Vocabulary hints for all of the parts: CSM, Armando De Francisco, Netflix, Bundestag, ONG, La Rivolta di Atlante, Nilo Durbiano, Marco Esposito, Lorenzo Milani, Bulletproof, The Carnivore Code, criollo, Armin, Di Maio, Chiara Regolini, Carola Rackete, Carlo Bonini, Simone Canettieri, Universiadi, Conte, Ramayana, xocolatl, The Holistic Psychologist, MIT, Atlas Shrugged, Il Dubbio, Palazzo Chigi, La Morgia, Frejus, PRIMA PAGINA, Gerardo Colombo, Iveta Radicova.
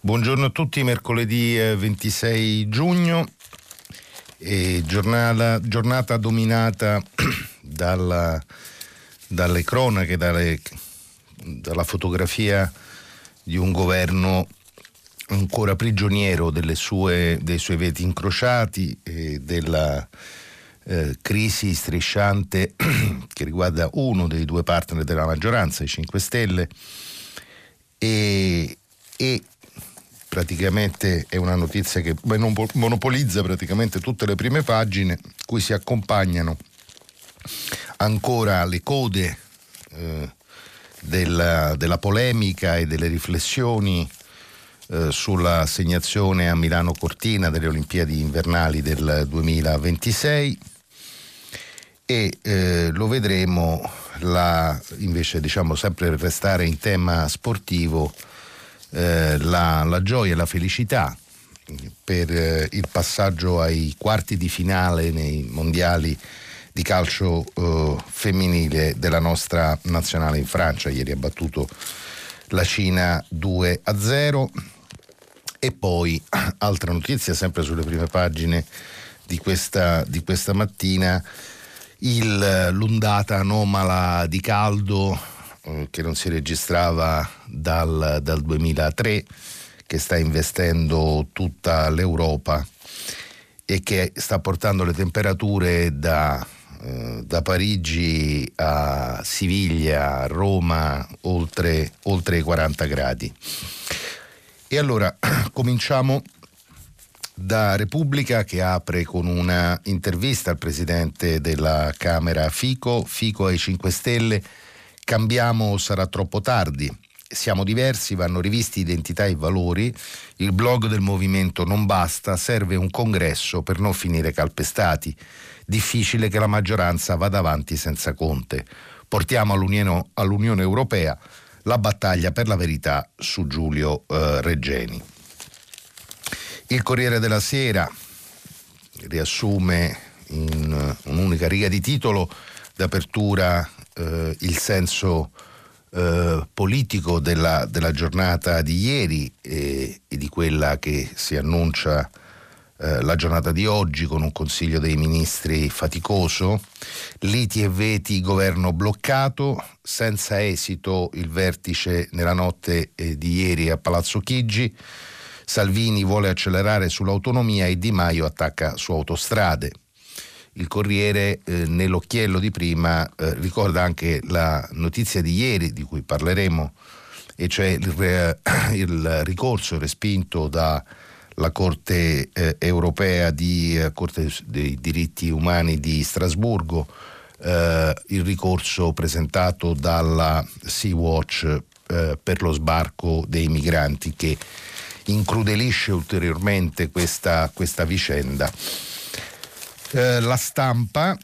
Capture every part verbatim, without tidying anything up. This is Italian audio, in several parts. Buongiorno a tutti, mercoledì ventisei giugno, e giornata, giornata dominata dalla... dalle cronache, dalle, dalla fotografia di un governo ancora prigioniero delle sue, dei suoi veti incrociati e della eh, crisi strisciante che riguarda uno dei due partner della maggioranza, i cinque Stelle, e, e praticamente è una notizia che monopolizza praticamente tutte le prime pagine, cui si accompagnano ancora le code eh, della, della polemica e delle riflessioni eh, sull'assegnazione a Milano-Cortina delle Olimpiadi invernali del duemilaventisei, e eh, lo vedremo la, invece diciamo sempre per restare in tema sportivo, eh, la, la gioia e la felicità per eh, il passaggio ai quarti di finale nei mondiali di calcio eh, femminile della nostra nazionale in Francia. Ieri ha battuto la Cina due a zero. E poi altra notizia sempre sulle prime pagine di questa, di questa mattina, il, l'ondata anomala di caldo eh, che non si registrava dal, dal duemilatré, che sta investendo tutta l'Europa e che sta portando le temperature da da Parigi a Siviglia, a Roma, oltre, oltre i quaranta gradi. E allora cominciamo da Repubblica, che apre con una intervista al presidente della Camera Fico. Fico ai cinque Stelle: cambiamo, sarà troppo tardi. Siamo diversi, vanno rivisti identità e valori. Il blog del movimento non basta, serve un congresso per non finire calpestati. Difficile che la maggioranza vada avanti senza Conte. Portiamo all'Unione, all'Unione Europea la battaglia per la verità su Giulio eh, Regeni. Il Corriere della Sera riassume in un'unica riga di titolo d'apertura eh, il senso eh, politico della, della giornata di ieri e, e di quella che si annuncia la giornata di oggi, con un Consiglio dei Ministri faticoso, liti e veti, governo bloccato, senza esito il vertice nella notte di ieri a Palazzo Chigi, Salvini vuole accelerare sull'autonomia e Di Maio attacca su autostrade. Il Corriere eh, nell'occhiello di prima eh, ricorda anche la notizia di ieri di cui parleremo, e cioè il, il ricorso respinto da la Corte eh, europea di eh, Corte dei diritti umani di Strasburgo, eh, il ricorso presentato dalla Sea-Watch eh, per lo sbarco dei migranti, che incrudelisce ulteriormente questa, questa vicenda. Eh, la Stampa: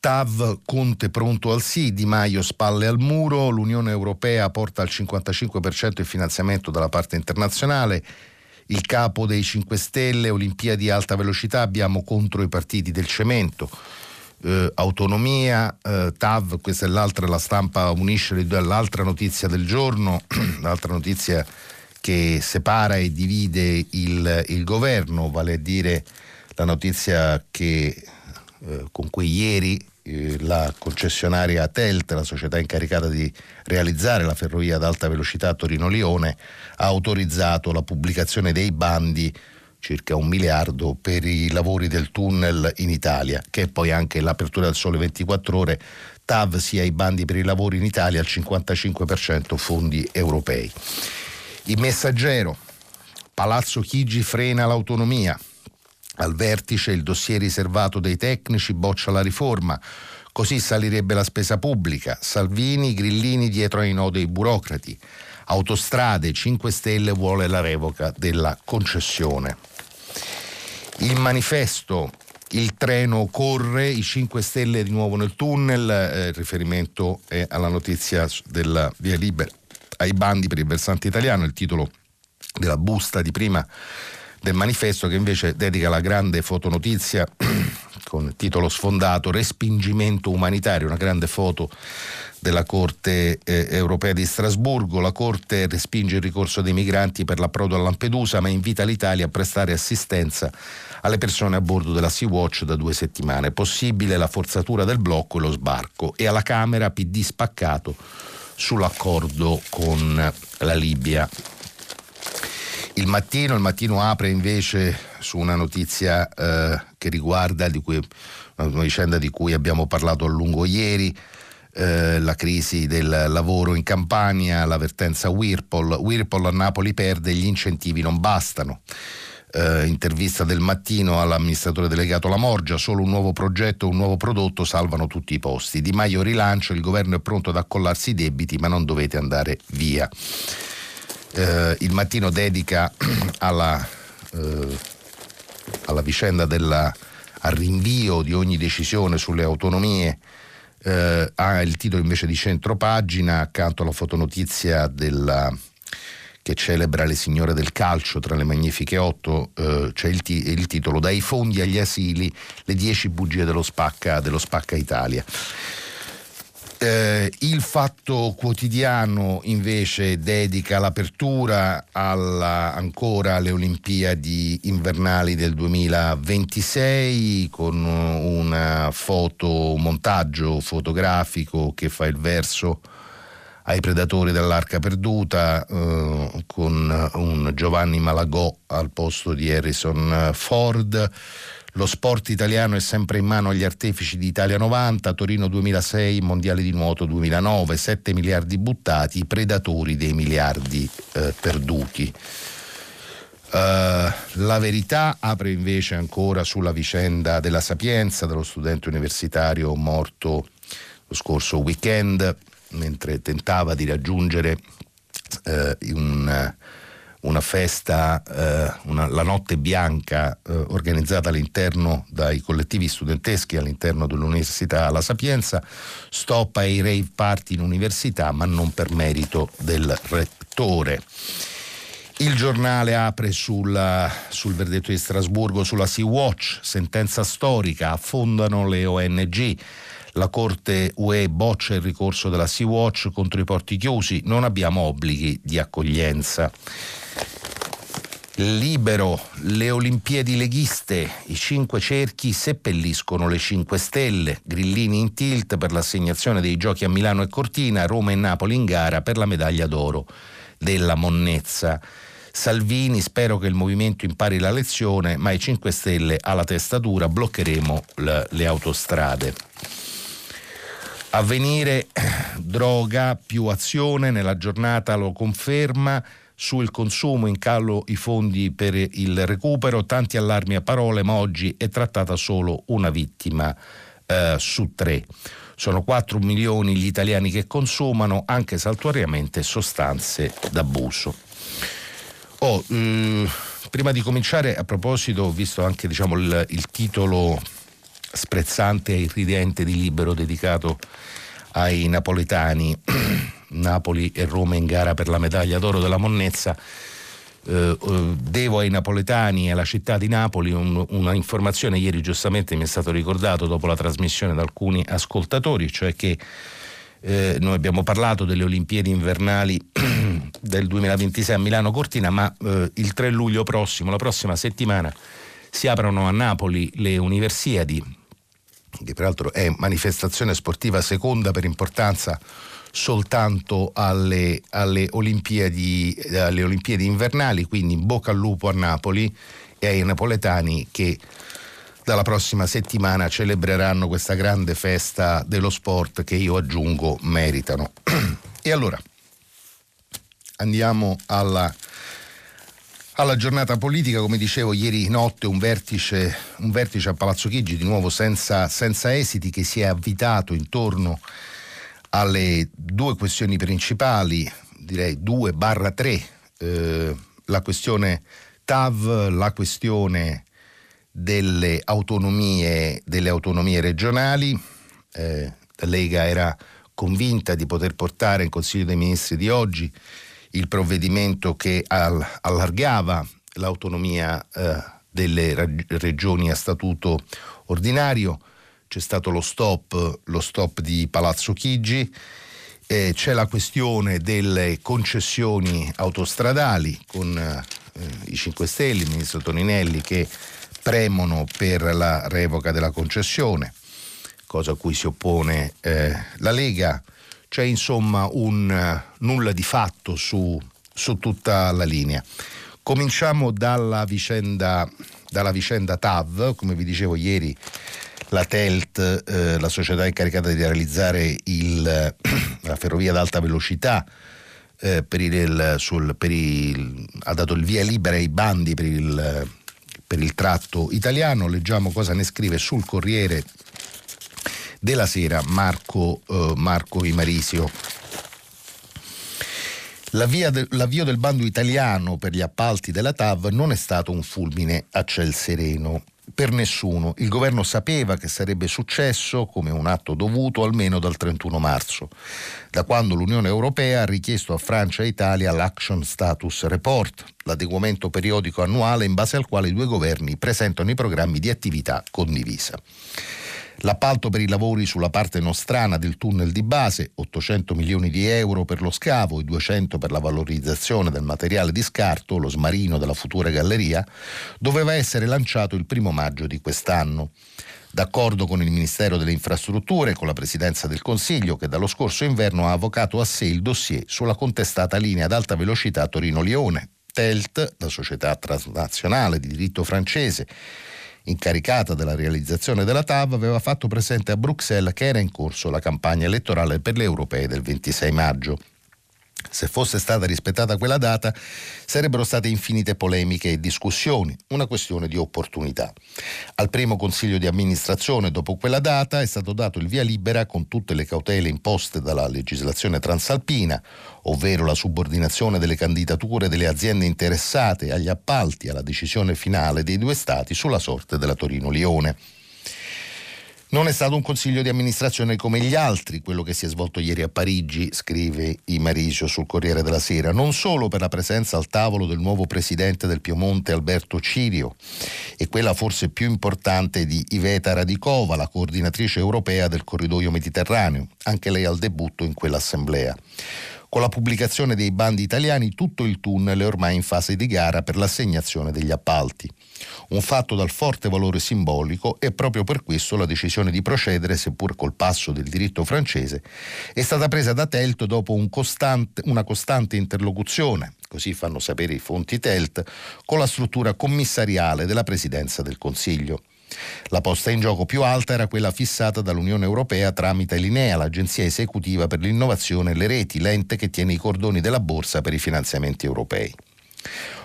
T A V, Conte pronto al sì, Di Maio spalle al muro, l'Unione Europea porta al cinquantacinque per cento il finanziamento dalla parte internazionale. Il capo dei cinque Stelle, Olimpiadi alta velocità, abbiamo contro i partiti del cemento. Eh, autonomia, eh, T A V, questa è l'altra, la Stampa unisce le due all'altra notizia del giorno, l'altra notizia che separa e divide il, il governo, vale a dire la notizia che, eh, con cui ieri eh, la concessionaria T E L T, la società incaricata di realizzare la ferrovia ad alta velocità Torino-Lione, ha autorizzato la pubblicazione dei bandi, circa un miliardo, per i lavori del tunnel in Italia, che è poi anche l'apertura del Sole ventiquattro Ore, T A V sia i bandi per i lavori in Italia al cinquantacinque per cento fondi europei. Il Messaggero: Palazzo Chigi frena l'autonomia, al vertice il dossier riservato dei tecnici boccia la riforma, così salirebbe la spesa pubblica, Salvini, grillini dietro ai no dei burocrati. Autostrade, cinque Stelle vuole la revoca della concessione. Il Manifesto, il treno corre, i cinque Stelle di nuovo nel tunnel, eh, riferimento è alla notizia della via libera ai bandi per il versante italiano, il titolo della busta di prima del Manifesto, che invece dedica la grande fotonotizia con titolo sfondato "Respingimento umanitario", una grande foto della Corte eh, europea di Strasburgo. La Corte respinge il ricorso dei migranti per l'approdo a Lampedusa, ma invita l'Italia a prestare assistenza alle persone a bordo della Sea-Watch da due settimane. Possibile la forzatura del blocco e lo sbarco. E alla Camera P D spaccato sull'accordo con la Libia. Il mattino, il mattino apre invece su una notizia eh, che riguarda di cui, una vicenda di cui abbiamo parlato a lungo ieri, eh, la crisi del lavoro in Campania, l'avvertenza Whirlpool. Whirlpool a Napoli perde, gli incentivi non bastano. Eh, intervista del mattino all'amministratore delegato La Morgia, solo un nuovo progetto, un nuovo prodotto salvano tutti i posti. Di Maio rilancio, il governo è pronto ad accollarsi i debiti ma non dovete andare via. Eh, il mattino dedica alla, eh, alla vicenda della, al rinvio di ogni decisione sulle autonomie, eh, ha il titolo invece di centropagina, accanto alla fotonotizia della, che celebra le signore del calcio tra le magnifiche otto, eh, c'è il, t- il titolo "Dai fondi agli asili, le dieci bugie dello spacca, dello spacca Italia". Eh, il Fatto Quotidiano invece dedica l'apertura alla, ancora alle Olimpiadi invernali del duemilaventisei, con una foto, un montaggio fotografico che fa il verso ai predatori dell'arca perduta, eh, con un Giovanni Malagò al posto di Harrison Ford. Lo sport italiano è sempre in mano agli artefici di Italia novanta, Torino duemilasei, Mondiale di nuoto duemilanove, sette miliardi buttati, predatori dei miliardi eh, perduti. Uh, la Verità apre invece ancora sulla vicenda della Sapienza, dello studente universitario morto lo scorso weekend mentre tentava di raggiungere eh, un... una festa, eh, una, la notte bianca eh, organizzata all'interno dai collettivi studenteschi all'interno dell'Università La Sapienza. Stop ai rave party in università, ma non per merito del rettore. Il Giornale apre sulla, sul verdetto di Strasburgo sulla Sea-Watch, sentenza storica, affondano le O N G. La Corte U E boccia il ricorso della Sea-Watch contro i porti chiusi, non abbiamo obblighi di accoglienza. Libero, le Olimpiadi leghiste, i cinque cerchi seppelliscono le cinque Stelle, Grillini in tilt per l'assegnazione dei giochi a Milano e Cortina, Roma e Napoli in gara per la medaglia d'oro della monnezza. Salvini, spero che il movimento impari la lezione, ma i cinque Stelle alla testa dura, bloccheremo le, le autostrade. Avvenire, droga, più azione, nella giornata lo conferma, sul consumo in calo i fondi per il recupero, tanti allarmi a parole ma oggi è trattata solo una vittima eh, su tre. Sono quattro milioni gli italiani che consumano anche saltuariamente sostanze d'abuso. Oh, mh, prima di cominciare, a proposito, ho visto anche diciamo il, il titolo sprezzante e irridente di Libero dedicato ai napoletani, Napoli e Roma in gara per la medaglia d'oro della monnezza. Eh, devo ai napoletani e alla città di Napoli un, una informazione, ieri giustamente mi è stato ricordato dopo la trasmissione da alcuni ascoltatori, cioè che eh, noi abbiamo parlato delle Olimpiadi invernali del duemilaventisei a Milano-Cortina, ma eh, il tre luglio prossimo, la prossima settimana, si aprono a Napoli le Universiadi, che peraltro è manifestazione sportiva seconda per importanza soltanto alle, alle, Olimpiadi, alle Olimpiadi invernali, quindi in bocca al lupo a Napoli e ai napoletani che dalla prossima settimana celebreranno questa grande festa dello sport che io aggiungo meritano. E allora andiamo alla... alla giornata politica. Come dicevo ieri notte, un vertice, un vertice a Palazzo Chigi, di nuovo senza, senza esiti, che si è avvitato intorno alle due questioni principali direi due barra tre, eh, la questione T A V, la questione delle autonomie, delle autonomie regionali. Eh, la Lega era convinta di poter portare in Consiglio dei Ministri di oggi il provvedimento che al, allargava l'autonomia eh, delle rag- regioni a statuto ordinario. C'è stato lo stop, lo stop di Palazzo Chigi. Eh, c'è la questione delle concessioni autostradali con eh, i cinque Stelle, il ministro Toninelli, che premono per la revoca della concessione, cosa a cui si oppone eh, la Lega. C'è insomma un uh, nulla di fatto su, su tutta la linea. Cominciamo dalla vicenda, dalla vicenda T A V. Come vi dicevo ieri, la T E L T, eh, la società incaricata di realizzare il, la ferrovia ad alta velocità, eh, per il, sul, per il, ha dato il via libera ai bandi per il, per il tratto italiano. Leggiamo cosa ne scrive sul Corriere della Sera Marco, eh, Marco Imarisio. L'avvio, de, l'avvio del bando italiano per gli appalti della T A V non è stato un fulmine a ciel sereno per nessuno. Il governo sapeva che sarebbe successo come un atto dovuto almeno dal trentuno marzo, da quando l'Unione Europea ha richiesto a Francia e Italia l'Action Status Report, l'adeguamento periodico annuale in base al quale i due governi presentano i programmi di attività condivisa. L'appalto per i lavori sulla parte nostrana del tunnel di base, ottocento milioni di euro per lo scavo e duecento per la valorizzazione del materiale di scarto, lo smarino della futura galleria, doveva essere lanciato il primo maggio di quest'anno. D'accordo con il Ministero delle Infrastrutture e con la Presidenza del Consiglio, che dallo scorso inverno ha avvocato a sé il dossier sulla contestata linea ad alta velocità Torino-Lione, T E L T, la società transnazionale di diritto francese incaricata della realizzazione della T A V, aveva fatto presente a Bruxelles che era in corso la campagna elettorale per le europee del ventisei maggio. Se fosse stata rispettata quella data, sarebbero state infinite polemiche e discussioni, una questione di opportunità. Al primo consiglio di amministrazione dopo quella data è stato dato il via libera con tutte le cautele imposte dalla legislazione transalpina, ovvero la subordinazione delle candidature delle aziende interessate agli appalti alla decisione finale dei due stati sulla sorte della Torino-Lione. Non è stato un consiglio di amministrazione come gli altri, quello che si è svolto ieri a Parigi, scrive Imarisio sul Corriere della Sera, non solo per la presenza al tavolo del nuovo presidente del Piemonte Alberto Cirio e quella forse più importante di Iveta Radicova, la coordinatrice europea del corridoio mediterraneo, anche lei al debutto in quell'assemblea. Con la pubblicazione dei bandi italiani tutto il tunnel è ormai in fase di gara per l'assegnazione degli appalti. Un fatto dal forte valore simbolico, e proprio per questo la decisione di procedere, seppur col passo del diritto francese, è stata presa da T E L T dopo un costante, una costante interlocuzione, così fanno sapere i fonti T E L T, con la struttura commissariale della Presidenza del Consiglio. La posta in gioco più alta era quella fissata dall'Unione Europea tramite l'I N E A, l'Agenzia Esecutiva per l'Innovazione e le Reti, l'ente che tiene i cordoni della borsa per i finanziamenti europei.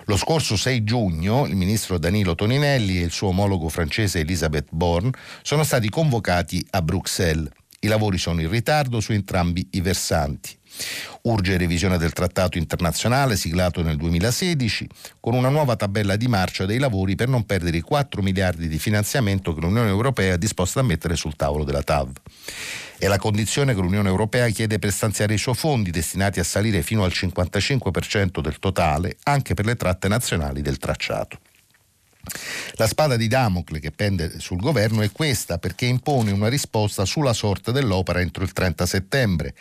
Lo scorso sei giugno il ministro Danilo Toninelli e il suo omologo francese Elisabeth Borne sono stati convocati a Bruxelles. I lavori sono in ritardo su entrambi i versanti. Urge revisione del trattato internazionale siglato nel duemilasedici con una nuova tabella di marcia dei lavori per non perdere i quattro miliardi di finanziamento che l'Unione Europea è disposta a mettere sul tavolo della T A V. È la condizione che l'Unione Europea chiede per stanziare i suoi fondi, destinati a salire fino al cinquantacinque per cento del totale, anche per le tratte nazionali del tracciato. La spada di Damocle che pende sul governo è questa, perché impone una risposta sulla sorte dell'opera entro il trenta settembre,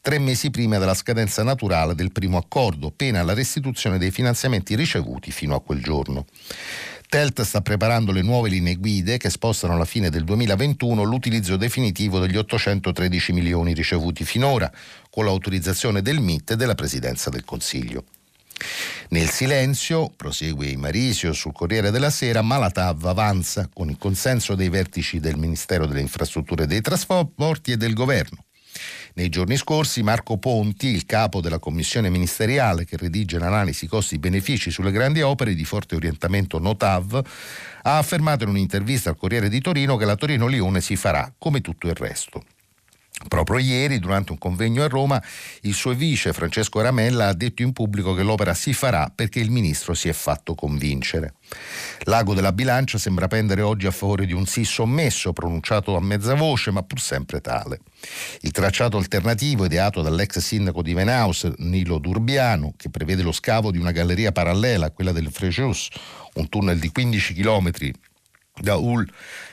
tre mesi prima della scadenza naturale del primo accordo, pena la restituzione dei finanziamenti ricevuti fino a quel giorno. T E L T sta preparando le nuove linee guida che spostano alla fine del duemilaventuno l'utilizzo definitivo degli ottocentotredici milioni ricevuti finora, con l'autorizzazione del M I T e della Presidenza del Consiglio. Nel silenzio, prosegue Imarisio sul Corriere della Sera, ma la T A V avanza con il consenso dei vertici del Ministero delle Infrastrutture e dei Trasporti e del Governo. Nei giorni scorsi Marco Ponti, il capo della commissione ministeriale che redige l'analisi costi-benefici sulle grandi opere di forte orientamento no T A V, ha affermato in un'intervista al Corriere di Torino che la Torino-Lione si farà come tutto il resto. Proprio ieri, durante un convegno a Roma, il suo vice Francesco Ramella ha detto in pubblico che l'opera si farà perché il ministro si è fatto convincere. L'ago della bilancia sembra pendere oggi a favore di un sì sommesso, pronunciato a mezza voce, ma pur sempre tale. Il tracciato alternativo ideato dall'ex sindaco di Venaus, Nilo Durbiano, che prevede lo scavo di una galleria parallela a quella del Frejus, un tunnel di quindici chilometri da Ul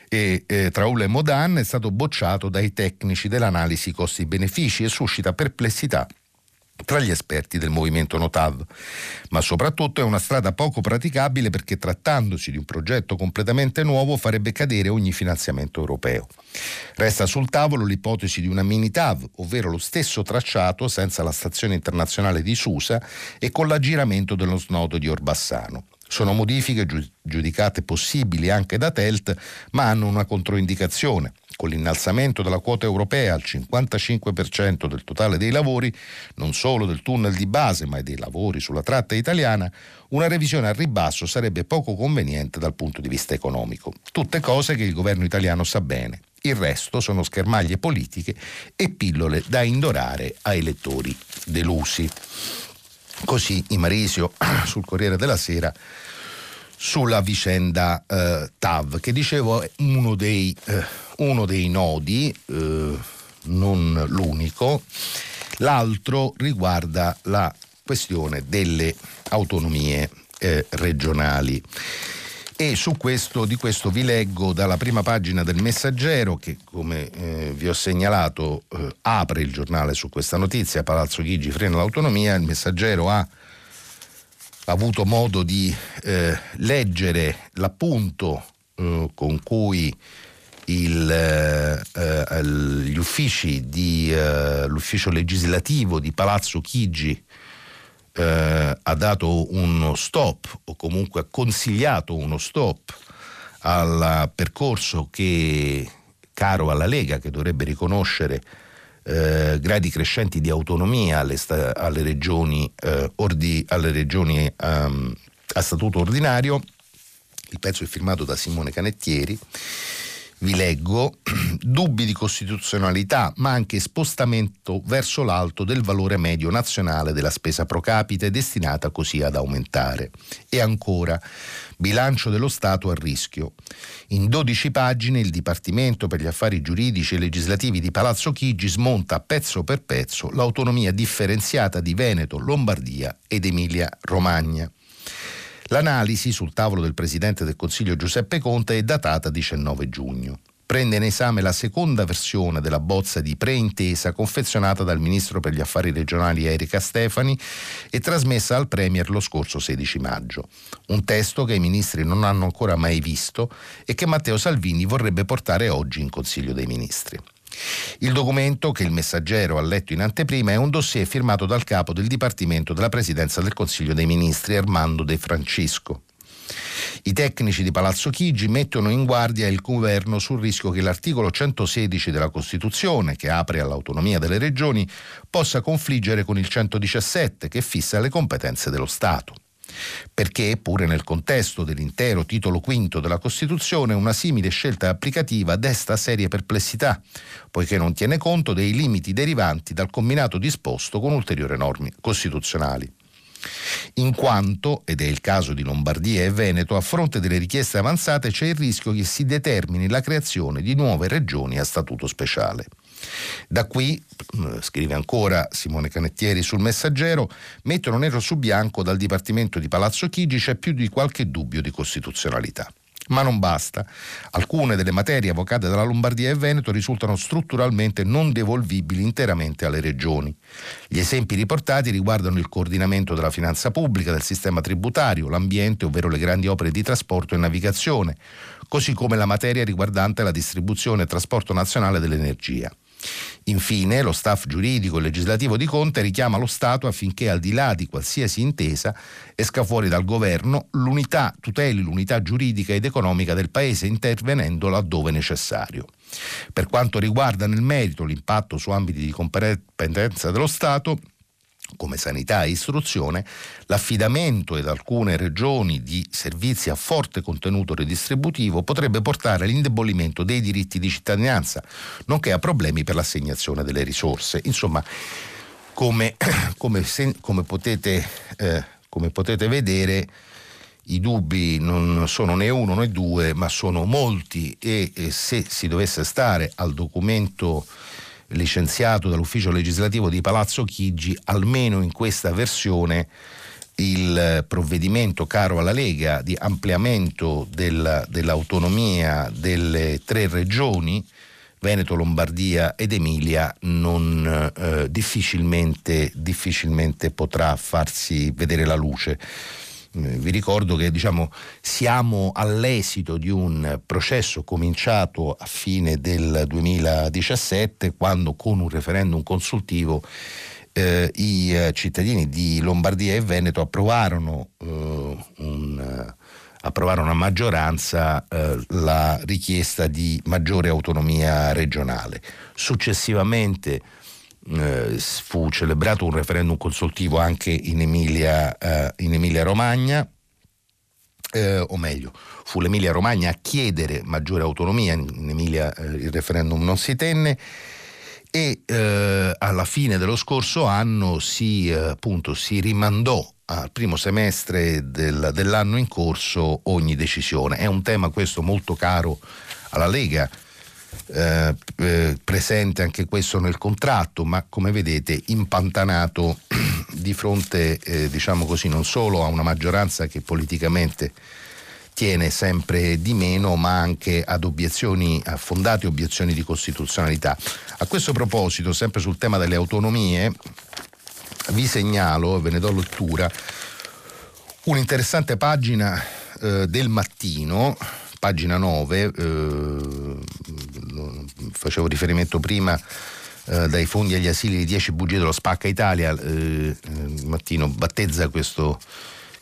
E, eh, tra Ula e Modan, è stato bocciato dai tecnici dell'analisi costi-benefici e suscita perplessità tra gli esperti del movimento Notav. Ma soprattutto è una strada poco praticabile perché, trattandosi di un progetto completamente nuovo, farebbe cadere ogni finanziamento europeo. Resta sul tavolo l'ipotesi di una mini T A V, ovvero lo stesso tracciato senza la stazione internazionale di Susa e con l'aggiramento dello snodo di Orbassano. Sono modifiche giudicate possibili anche da T E L T, ma hanno una controindicazione. Con l'innalzamento della quota europea al cinquantacinque per cento del totale dei lavori, non solo del tunnel di base, ma dei lavori sulla tratta italiana, una revisione al ribasso sarebbe poco conveniente dal punto di vista economico. Tutte cose che il governo italiano sa bene. Il resto sono schermaglie politiche e pillole da indorare a elettori delusi. Così Imarisio sul Corriere della Sera sulla vicenda eh, T A V, che dicevo è uno dei, eh, uno dei nodi, eh, non l'unico. L'altro riguarda la questione delle autonomie eh, regionali. E su questo, di questo vi leggo dalla prima pagina del Messaggero, che come eh, vi ho segnalato eh, apre il giornale su questa notizia. Palazzo Chigi frena l'autonomia. Il Messaggero ha avuto modo di eh, leggere l'appunto eh, con cui il, eh, gli uffici di, eh, l'ufficio legislativo di Palazzo Chigi Eh, ha dato uno stop, o comunque ha consigliato uno stop al percorso che caro alla Lega, che dovrebbe riconoscere eh, gradi crescenti di autonomia alle, sta- alle regioni, eh, ordi- alle regioni ehm, a statuto ordinario. Il pezzo è firmato da Simone Canettieri. Vi leggo: dubbi di costituzionalità, ma anche spostamento verso l'alto del valore medio nazionale della spesa pro capite, destinata così ad aumentare. E ancora, bilancio dello Stato a rischio. In dodici pagine il Dipartimento per gli affari giuridici e legislativi di Palazzo Chigi smonta pezzo per pezzo l'autonomia differenziata di Veneto, Lombardia ed Emilia-Romagna. L'analisi sul tavolo del Presidente del Consiglio Giuseppe Conte è datata diciannove giugno. Prende in esame la seconda versione della bozza di preintesa confezionata dal Ministro per gli Affari Regionali Erika Stefani e trasmessa al Premier lo scorso sedici maggio. Un testo che i ministri non hanno ancora mai visto e che Matteo Salvini vorrebbe portare oggi in Consiglio dei Ministri. Il documento, che il Messaggero ha letto in anteprima, è un dossier firmato dal capo del Dipartimento della Presidenza del Consiglio dei Ministri, Armando De Francisco. I tecnici di Palazzo Chigi mettono in guardia il governo sul rischio che l'articolo centosedici della Costituzione, che apre all'autonomia delle regioni, possa confliggere con il centodiciassette, che fissa le competenze dello Stato. Perché, pure nel contesto dell'intero titolo quinto della Costituzione, una simile scelta applicativa desta serie perplessità, poiché non tiene conto dei limiti derivanti dal combinato disposto con ulteriori norme costituzionali. In quanto, ed è il caso di Lombardia e Veneto, a fronte delle richieste avanzate c'è il rischio che si determini la creazione di nuove regioni a statuto speciale. Da qui, scrive ancora Simone Canettieri sul Messaggero, mettono nero su bianco dal Dipartimento di Palazzo Chigi c'è più di qualche dubbio di costituzionalità. Ma non basta. Alcune delle materie evocate dalla Lombardia e Veneto risultano strutturalmente non devolvibili interamente alle regioni. Gli esempi riportati riguardano il coordinamento della finanza pubblica, del sistema tributario, l'ambiente, ovvero le grandi opere di trasporto e navigazione, così come la materia riguardante la distribuzione e trasporto nazionale dell'energia. Infine, lo staff giuridico e legislativo di Conte richiama lo Stato affinché, al di là di qualsiasi intesa, esca fuori dal governo, l'unità tuteli l'unità giuridica ed economica del Paese, intervenendo laddove necessario. Per quanto riguarda nel merito l'impatto su ambiti di competenza dello Stato, come sanità e istruzione, l'affidamento ad alcune regioni di servizi a forte contenuto redistributivo potrebbe portare all'indebolimento dei diritti di cittadinanza, nonché a problemi per l'assegnazione delle risorse. Insomma, come, come, se, come, potete, eh, come potete vedere, i dubbi non sono né uno né due, ma sono molti, e, e se si dovesse stare al documento licenziato dall'ufficio legislativo di Palazzo Chigi, almeno in questa versione il provvedimento caro alla Lega di ampliamento del, dell'autonomia delle tre regioni Veneto, Lombardia ed Emilia non eh, difficilmente, difficilmente potrà farsi vedere la luce. Vi ricordo che diciamo siamo all'esito di un processo cominciato a fine del duemiladiciassette, quando con un referendum consultivo eh, i cittadini di Lombardia e Veneto approvarono, eh, un, approvarono a maggioranza eh, la richiesta di maggiore autonomia regionale. Successivamente Uh, fu celebrato un referendum consultivo anche in Emilia, uh, in Emilia Romagna, uh, o meglio, fu l'Emilia Romagna a chiedere maggiore autonomia. In Emilia uh, il referendum non si tenne, e uh, alla fine dello scorso anno si, uh, appunto, si rimandò al primo semestre del, dell'anno in corso ogni decisione. È un tema questo molto caro alla Lega. Eh, eh, presente anche questo nel contratto, ma come vedete impantanato di fronte eh, diciamo così non solo a una maggioranza che politicamente tiene sempre di meno, ma anche ad obiezioni, a fondate obiezioni di costituzionalità. A questo proposito, sempre sul tema delle autonomie, vi segnalo, ve ne do lettura, un'interessante pagina eh, del Mattino, pagina nove, eh, facevo riferimento prima eh, dai fondi agli asili di dieci bugie dello Spacca Italia. eh, il Mattino battezza questo,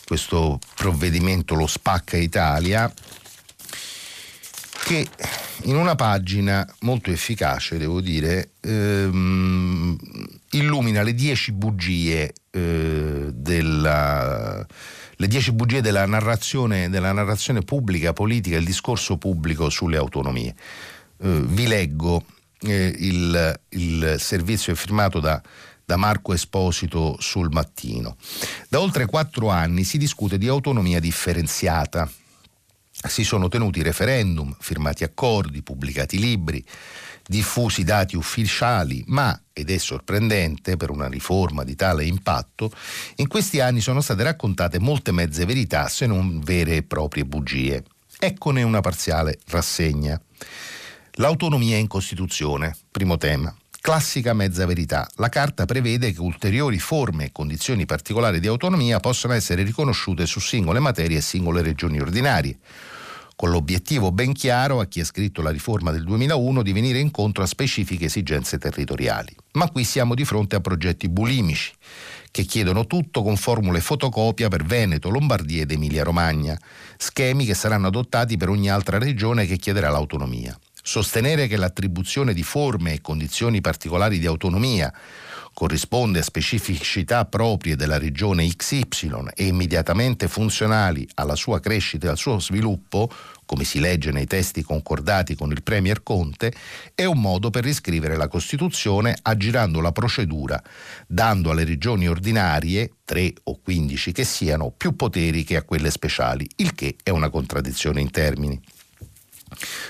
questo provvedimento lo Spacca Italia, che in una pagina molto efficace, devo dire, ehm, illumina le dieci bugie eh, della... le dieci bugie della narrazione, della narrazione pubblica, politica, il discorso pubblico sulle autonomie. Eh, vi leggo, eh, il, il servizio è firmato da, da Marco Esposito sul Mattino. Da oltre quattro anni si discute di autonomia differenziata. Si sono tenuti referendum, firmati accordi, pubblicati libri, diffusi dati ufficiali, ma, ed è sorprendente per una riforma di tale impatto, in questi anni sono state raccontate molte mezze verità, se non vere e proprie bugie. Eccone una parziale rassegna. L'autonomia in Costituzione, primo tema. Classica mezza verità. La Carta prevede che ulteriori forme e condizioni particolari di autonomia possono essere riconosciute su singole materie e singole regioni ordinarie, con l'obiettivo ben chiaro a chi ha scritto la riforma del duemilauno di venire incontro a specifiche esigenze territoriali. Ma qui siamo di fronte a progetti bulimici, che chiedono tutto con formule fotocopia per Veneto, Lombardia ed Emilia-Romagna, schemi che saranno adottati per ogni altra regione che chiederà l'autonomia. Sostenere che l'attribuzione di forme e condizioni particolari di autonomia corrisponde a specificità proprie della regione X Y e immediatamente funzionali alla sua crescita e al suo sviluppo, come si legge nei testi concordati con il Premier Conte, è un modo per riscrivere la Costituzione aggirando la procedura, dando alle regioni ordinarie, tre o quindici che siano, più poteri che a quelle speciali, il che è una contraddizione in termini.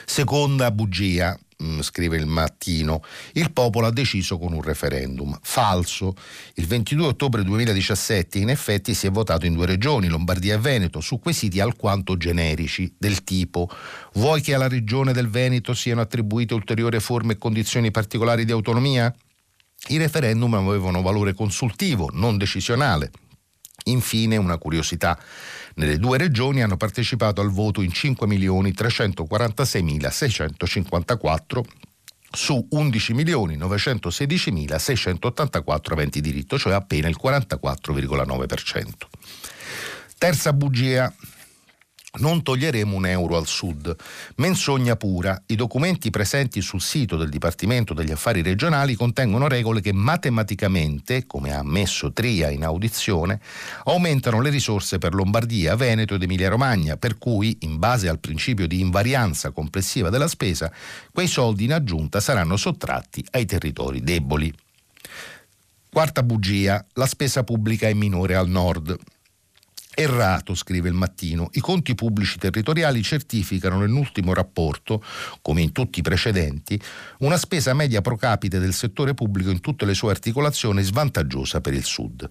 Seconda bugia, scrive il Mattino, il popolo ha deciso con un referendum. Falso. Il ventidue ottobre duemiladiciassette in effetti si è votato in due regioni, Lombardia e Veneto, su quesiti alquanto generici, del tipo: vuoi che alla regione del Veneto siano attribuite ulteriori forme e condizioni particolari di autonomia? I referendum avevano valore consultivo, non decisionale. Infine, una curiosità. Nelle due regioni hanno partecipato al voto in cinque milioni trecentoquarantaseimilaseicentocinquantaquattro su undici milioni novecentosedicimilaseicentoottantaquattro aventi diritto, cioè appena il quarantaquattro virgola nove per cento. Terza bugia. Non toglieremo un euro al Sud. Menzogna pura. I documenti presenti sul sito del Dipartimento degli Affari Regionali contengono regole che matematicamente, come ha ammesso Tria in audizione, aumentano le risorse per Lombardia, Veneto ed Emilia-Romagna, per cui, in base al principio di invarianza complessiva della spesa, quei soldi in aggiunta saranno sottratti ai territori deboli. Quarta bugia. La spesa pubblica è minore al nord. Errato, scrive Il Mattino, i conti pubblici territoriali certificano nell'ultimo rapporto, come in tutti i precedenti, una spesa media pro capite del settore pubblico in tutte le sue articolazioni svantaggiosa per il Sud.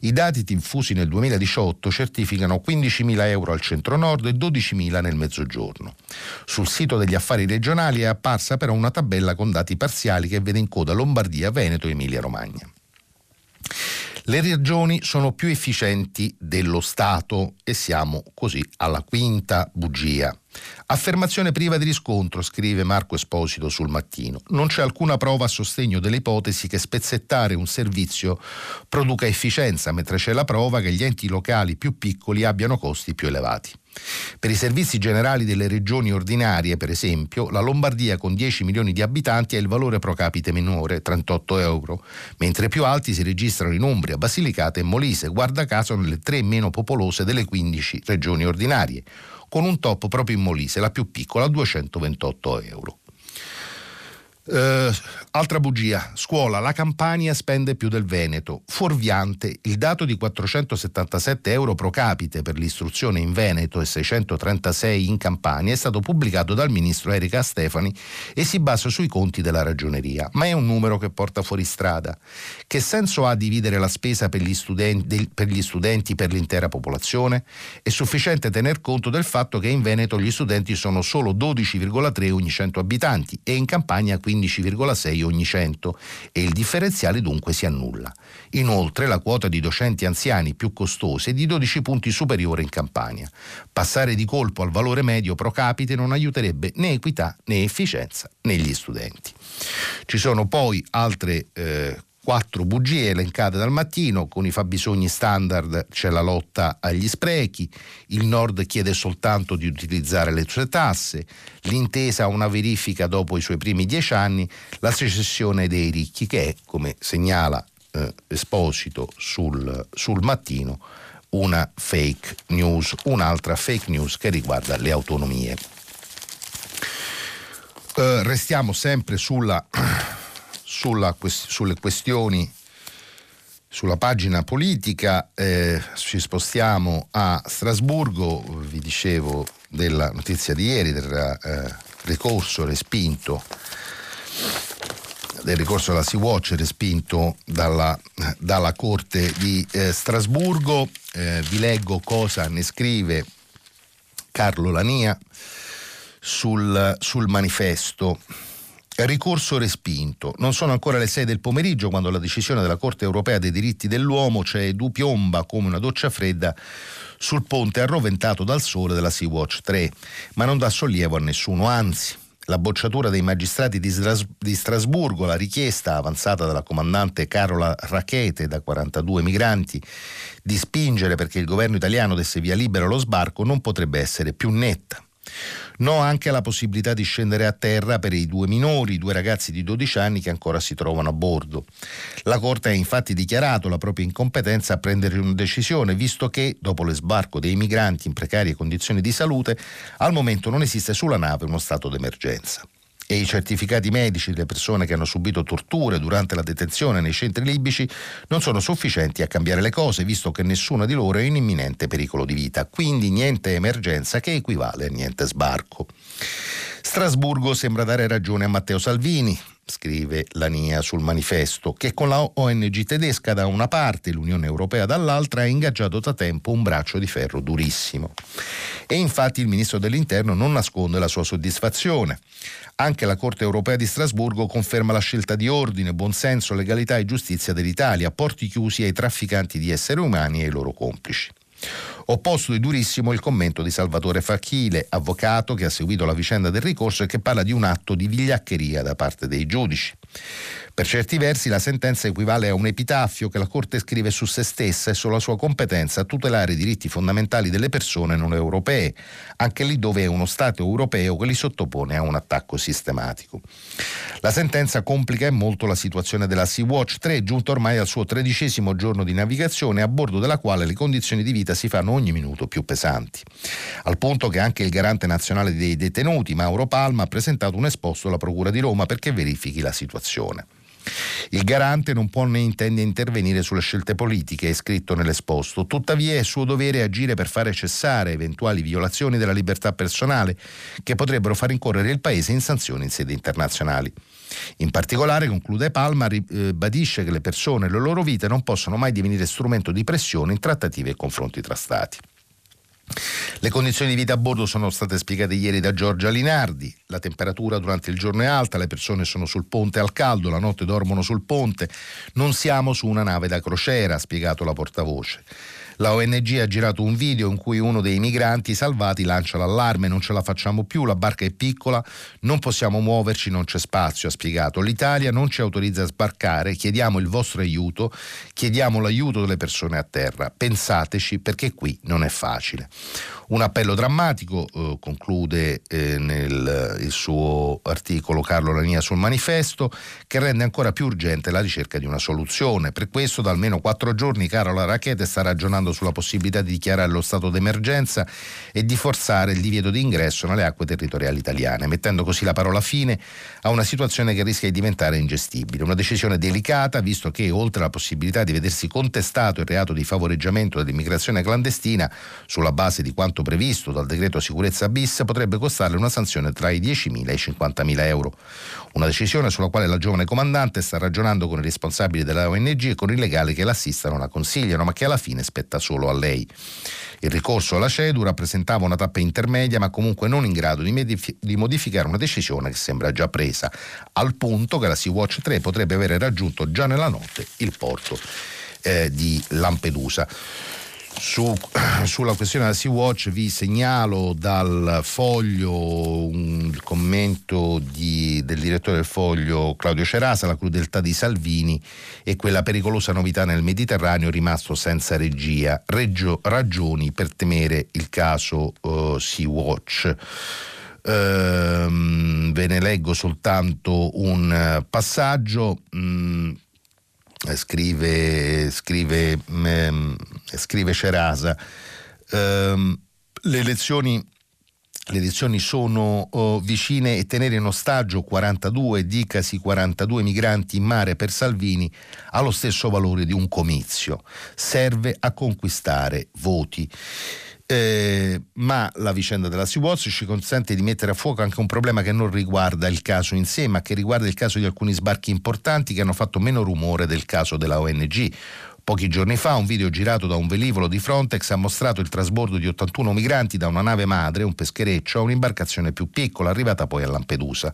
I dati diffusi nel duemiladiciotto certificano quindicimila euro al centro-nord e dodicimila nel mezzogiorno. Sul sito degli affari regionali è apparsa però una tabella con dati parziali che vede in coda Lombardia, Veneto e Emilia-Romagna. Le regioni sono più efficienti dello Stato e siamo così alla quinta bugia. Affermazione priva di riscontro, scrive Marco Esposito sul Mattino. Non c'è alcuna prova a sostegno delle ipotesi che spezzettare un servizio produca efficienza, mentre c'è la prova che gli enti locali più piccoli abbiano costi più elevati. Per i servizi generali delle regioni ordinarie, per esempio, la Lombardia con dieci milioni di abitanti ha il valore pro capite minore, trentotto euro, mentre più alti si registrano in Umbria, Basilicata e Molise, guarda caso nelle tre meno popolose delle quindici regioni ordinarie, con un top proprio in Molise, la più piccola, a duecentoventotto euro. Uh, altra bugia. Scuola, la Campania spende più del Veneto. Fuorviante, il dato di quattrocentosettantasette euro pro capite per l'istruzione in Veneto e seicentotrentasei in Campania è stato pubblicato dal ministro Erika Stefani e si basa sui conti della ragioneria, ma è un numero che porta fuori strada. Che senso ha dividere la spesa per gli studenti per, gli studenti, per l'intera popolazione? È sufficiente tener conto del fatto che in Veneto gli studenti sono solo dodici virgola tre ogni cento abitanti e in Campania quindici virgola sei ogni cento e il differenziale dunque si annulla. Inoltre la quota di docenti anziani più costosi è di dodici punti superiore in Campania. Passare di colpo al valore medio pro capite non aiuterebbe né equità né efficienza né gli studenti. Ci sono poi altre eh, quattro bugie elencate dal Mattino. Con i fabbisogni standard c'è la lotta agli sprechi, il Nord chiede soltanto di utilizzare le sue tasse, l'intesa ha una verifica dopo i suoi primi dieci anni, la secessione dei ricchi che è, come segnala eh, Esposito sul, sul Mattino, una fake news, un'altra fake news che riguarda le autonomie. Eh, restiamo sempre sulla... Sulla, sulle questioni, sulla pagina politica, eh, ci spostiamo a Strasburgo. Vi dicevo della notizia di ieri del eh, ricorso respinto del ricorso alla Sea-Watch respinto dalla, dalla Corte di eh, Strasburgo. Eh, vi leggo cosa ne scrive Carlo Lania sul, sul manifesto. Ricorso respinto. Non sono ancora le sei del pomeriggio quando la decisione della Corte europea dei diritti dell'uomo cioè du piomba come una doccia fredda sul ponte arroventato dal sole della Sea-Watch tre, ma non dà sollievo a nessuno, anzi. La bocciatura dei magistrati di, Stras- di Strasburgo, la richiesta avanzata dalla comandante Carola Rackete da quarantadue migranti di spingere perché il governo italiano desse via libera lo sbarco non potrebbe essere più netta. No anche alla possibilità di scendere a terra per i due minori, i due ragazzi di dodici anni che ancora si trovano a bordo. La Corte ha infatti dichiarato la propria incompetenza a prendere una decisione, visto che, dopo lo sbarco dei migranti in precarie condizioni di salute, al momento non esiste sulla nave uno stato d'emergenza. E i certificati medici delle persone che hanno subito torture durante la detenzione nei centri libici non sono sufficienti a cambiare le cose, visto che nessuna di loro è in imminente pericolo di vita, quindi niente emergenza che equivale a niente sbarco. Strasburgo sembra dare ragione a Matteo Salvini, scrive Lania sul manifesto, che con la O N G tedesca da una parte e l'Unione Europea dall'altra ha ingaggiato da tempo un braccio di ferro durissimo. E infatti il ministro dell'Interno non nasconde la sua soddisfazione. Anche la Corte Europea di Strasburgo conferma la scelta di ordine, buonsenso, legalità e giustizia dell'Italia, porti chiusi ai trafficanti di esseri umani e ai loro complici. Opposto di durissimo il commento di Salvatore Facchile, avvocato che ha seguito la vicenda del ricorso e che parla di un atto di vigliaccheria da parte dei giudici. Per certi versi la sentenza equivale a un epitaffio che la Corte scrive su se stessa e sulla sua competenza a tutelare i diritti fondamentali delle persone non europee, anche lì dove è uno Stato europeo che li sottopone a un attacco sistematico. La sentenza complica e molto la situazione della Sea-Watch tre, giunta ormai al suo tredicesimo giorno di navigazione, a bordo della quale le condizioni di vita si fanno ogni minuto più pesanti, al punto che anche il garante nazionale dei detenuti, Mauro Palma, ha presentato un esposto alla Procura di Roma perché verifichi la situazione. Il garante non può né intende intervenire sulle scelte politiche, è scritto nell'esposto, tuttavia è suo dovere agire per fare cessare eventuali violazioni della libertà personale che potrebbero far incorrere il Paese in sanzioni in sede internazionali. In particolare, conclude Palma, ribadisce che le persone e le loro vite non possono mai divenire strumento di pressione in trattative e confronti tra Stati. Le condizioni di vita a bordo sono state spiegate ieri da Giorgia Linardi. La temperatura durante il giorno è alta, le persone sono sul ponte al caldo, la notte dormono sul ponte. Non siamo su una nave da crociera, ha spiegato la portavoce. La O N G ha girato un video in cui uno dei migranti salvati lancia l'allarme: non ce la facciamo più, la barca è piccola, non possiamo muoverci, non c'è spazio, ha spiegato. L'Italia non ci autorizza a sbarcare, chiediamo il vostro aiuto, chiediamo l'aiuto delle persone a terra. Pensateci, perché qui non è facile. Un appello drammatico, eh, conclude eh, nel il suo articolo Carlo Lania sul Manifesto, che rende ancora più urgente la ricerca di una soluzione. Per questo da almeno quattro giorni Carola Rackete sta ragionando sulla possibilità di dichiarare lo stato d'emergenza e di forzare il divieto di ingresso nelle acque territoriali italiane, mettendo così la parola fine a una situazione che rischia di diventare ingestibile. Una decisione delicata, visto che oltre alla possibilità di vedersi contestato il reato di favoreggiamento dell'immigrazione clandestina sulla base di quanto previsto dal decreto sicurezza bis, potrebbe costarle una sanzione tra i diecimila e i cinquantamila euro. Una decisione sulla quale la giovane comandante sta ragionando con i responsabili della O N G e con i legali che l'assistano, la consigliano, ma che alla fine spetta solo a lei. Il ricorso alla C E D U rappresentava una tappa intermedia, ma comunque non in grado di, medif- di modificare una decisione che sembra già presa, al punto che la Sea-Watch tre potrebbe avere raggiunto già nella notte il porto eh, di Lampedusa. Su, sulla questione della Sea-Watch vi segnalo dal Foglio un commento di, del direttore del Foglio Claudio Cerasa: la crudeltà di Salvini e quella pericolosa novità nel Mediterraneo rimasto senza regia, Reggio, ragioni per temere il caso uh, Sea-Watch. Ehm, ve ne leggo soltanto un passaggio. mm, Scrive, scrive, ehm, scrive Cerasa, ehm, le elezioni, le elezioni sono oh, vicine e tenere in ostaggio quarantadue, dicasi quarantadue migranti in mare per Salvini ha lo stesso valore di un comizio, serve a conquistare voti. Eh, ma la vicenda della Sea-Watch ci consente di mettere a fuoco anche un problema che non riguarda il caso in sé, ma che riguarda il caso di alcuni sbarchi importanti che hanno fatto meno rumore del caso della O N G. Pochi giorni fa un video girato da un velivolo di Frontex ha mostrato il trasbordo di ottantuno migranti da una nave madre, un peschereccio, a un'imbarcazione più piccola, arrivata poi a Lampedusa.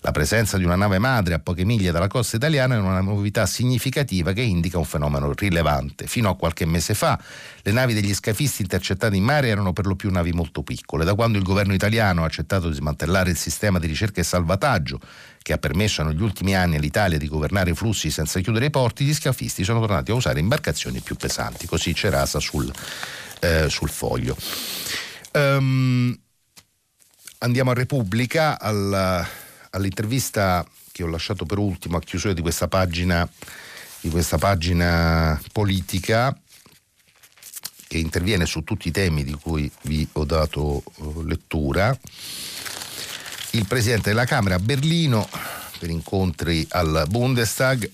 La presenza di una nave madre a poche miglia dalla costa italiana è una novità significativa che indica un fenomeno rilevante. Fino a qualche mese fa le navi degli scafisti intercettate in mare erano per lo più navi molto piccole. Da quando il governo italiano ha accettato di smantellare il sistema di ricerca e salvataggio che ha permesso negli ultimi anni all'Italia di governare i flussi senza chiudere i porti, gli scafisti sono tornati a usare imbarcazioni più pesanti. Così Cerasa sul, eh, sul Foglio. Um, andiamo a Repubblica, alla, all'intervista che ho lasciato per ultimo a chiusura di questa pagina, di questa pagina politica, che interviene su tutti i temi di cui vi ho dato uh, lettura. Il presidente della Camera a Berlino per incontri al Bundestag,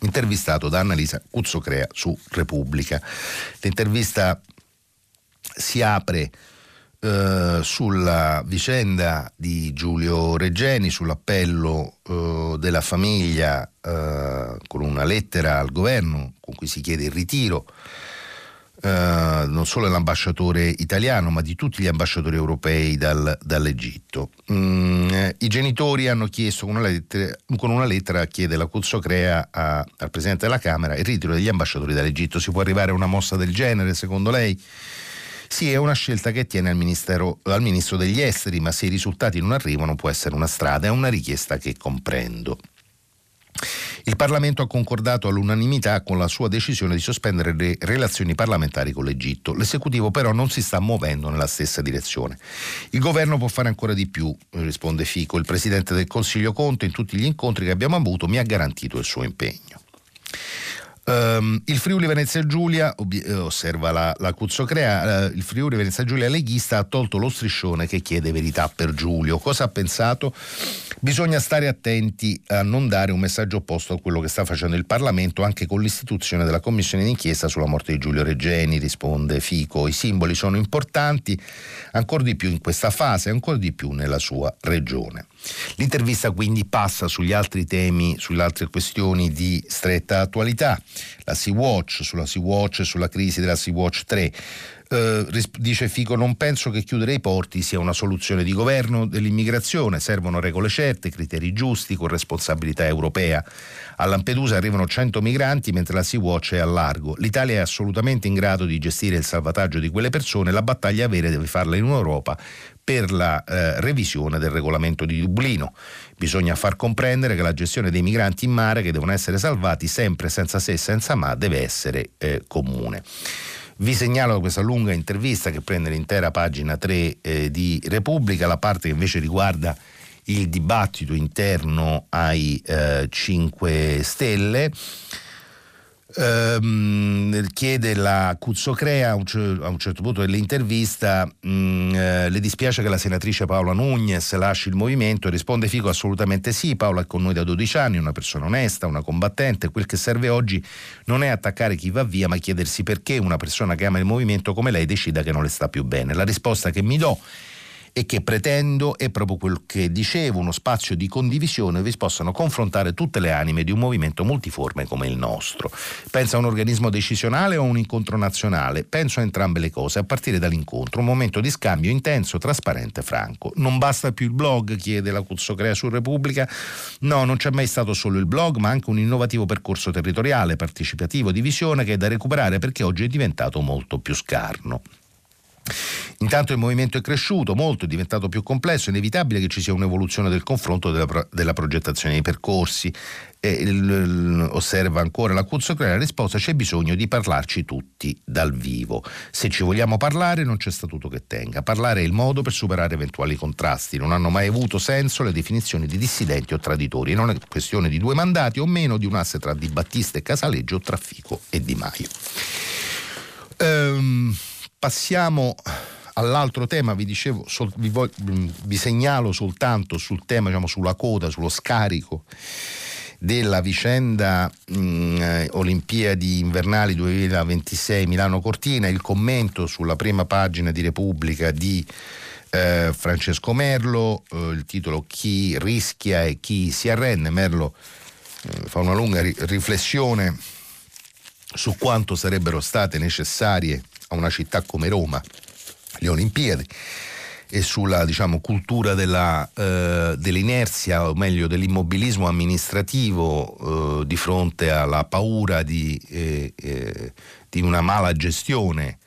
intervistato da Annalisa Cuzzocrea su Repubblica. L'intervista si apre eh, sulla vicenda di Giulio Regeni, sull'appello eh, della famiglia eh, con una lettera al governo con cui si chiede il ritiro Uh, non solo dell'ambasciatore italiano ma di tutti gli ambasciatori europei dal, dall'Egitto. Mm, eh, i genitori hanno chiesto con una lettera, con una lettera chiede la Cuzzocrea a, al Presidente della Camera il ritiro degli ambasciatori dall'Egitto. Si può arrivare a una mossa del genere, secondo lei? Sì, è una scelta che tiene al, ministero, al Ministro degli Esteri, ma se i risultati non arrivano può essere una strada, è una richiesta che comprendo. Il Parlamento ha concordato all'unanimità con la sua decisione di sospendere le relazioni parlamentari con l'Egitto. L'esecutivo però non si sta muovendo nella stessa direzione. Il governo può fare ancora di più, risponde Fico. Il presidente del Consiglio Conte, in tutti gli incontri che abbiamo avuto, mi ha garantito il suo impegno. Um, il Friuli Venezia Giulia, osserva la, la Cuzzocrea, uh, il Friuli Venezia Giulia leghista ha tolto lo striscione che chiede verità per Giulio. Cosa ha pensato? Bisogna stare attenti a non dare un messaggio opposto a quello che sta facendo il Parlamento, anche con l'istituzione della commissione d'inchiesta sulla morte di Giulio Regeni, risponde Fico. I simboli sono importanti, ancora di più in questa fase, ancora di più nella sua regione. L'intervista quindi passa sugli altri temi, sulle altre questioni di stretta attualità. La Sea-Watch, sulla Sea-Watch e sulla crisi della Sea-Watch tre. Eh, dice Fico: non penso che chiudere i porti sia una soluzione di governo dell'immigrazione, servono regole certe, criteri giusti, con responsabilità europea. A Lampedusa arrivano cento migranti mentre la Sea-Watch è a largo. L'Italia è assolutamente in grado di gestire il salvataggio di quelle persone, la battaglia vera deve farla in Europa per la eh, revisione del regolamento di Dublino. Bisogna far comprendere che la gestione dei migranti in mare che devono essere salvati sempre senza se e senza ma deve essere eh, comune. Vi segnalo questa lunga intervista che prende l'intera pagina tre eh, di Repubblica, la parte che invece riguarda il dibattito interno ai eh, cinque Stelle. Ehm, chiede la Cuzzocrea a un, c- a un certo punto dell'intervista, mh, eh, le dispiace che la senatrice Paola Nugnes lasci il movimento? Risponde Fico: assolutamente sì, Paola è con noi da dodici anni, una persona onesta, una combattente. Quel che serve oggi non è attaccare chi va via, ma chiedersi perché una persona che ama il movimento come lei decida che non le sta più bene. La risposta che mi do e che pretendo è proprio quel che dicevo, uno spazio di condivisione dove si possano confrontare tutte le anime di un movimento multiforme come il nostro. Penso a un organismo decisionale o a un incontro nazionale? Penso a entrambe le cose, a partire dall'incontro, un momento di scambio intenso, trasparente, franco. Non basta più il blog? Chiede la Cuzzocrea su Repubblica. No, non c'è mai stato solo il blog, ma anche un innovativo percorso territoriale, partecipativo, di visione che è da recuperare perché oggi è diventato molto più scarno. Intanto il movimento è cresciuto molto, è diventato più complesso, è inevitabile che ci sia un'evoluzione del confronto, della, pro- della progettazione dei percorsi. E il, osserva ancora la Cuzzocrea, la risposta: c'è bisogno di parlarci tutti dal vivo. Se ci vogliamo parlare non c'è statuto che tenga. Parlare è il modo per superare eventuali contrasti. Non hanno mai avuto senso le definizioni di dissidenti o traditori, non è questione di due mandati o meno, di un asse tra Di Battista e Casaleggio, tra Fico e Di Maio. Ehm... Passiamo all'altro tema, vi dicevo, sol, vi, voglio, vi segnalo soltanto sul tema, diciamo, sulla coda, sullo scarico della vicenda mh, Olimpiadi invernali duemilaventisei Milano-Cortina, il commento sulla prima pagina di Repubblica di eh, Francesco Merlo, eh, il titolo "Chi rischia e chi si arrende". Merlo eh, fa una lunga ri- riflessione su quanto sarebbero state necessarie a una città come Roma le Olimpiadi e sulla, diciamo, cultura della, eh, dell'inerzia, o meglio dell'immobilismo amministrativo eh, di fronte alla paura di, eh, eh, di una mala gestione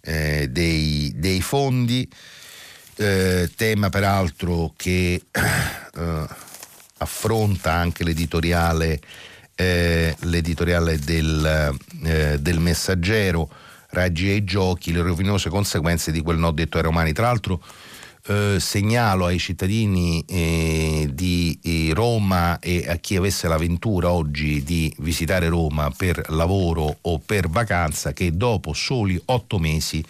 eh, dei, dei fondi, eh, tema peraltro che eh, affronta anche l'editoriale, eh, l'editoriale del, eh, del Messaggero, "Raggi e giochi, le rovinose conseguenze di quel no detto ai romani". Tra l'altro eh, segnalo ai cittadini eh, di eh, Roma e a chi avesse la ventura oggi di visitare Roma per lavoro o per vacanza che dopo soli otto mesi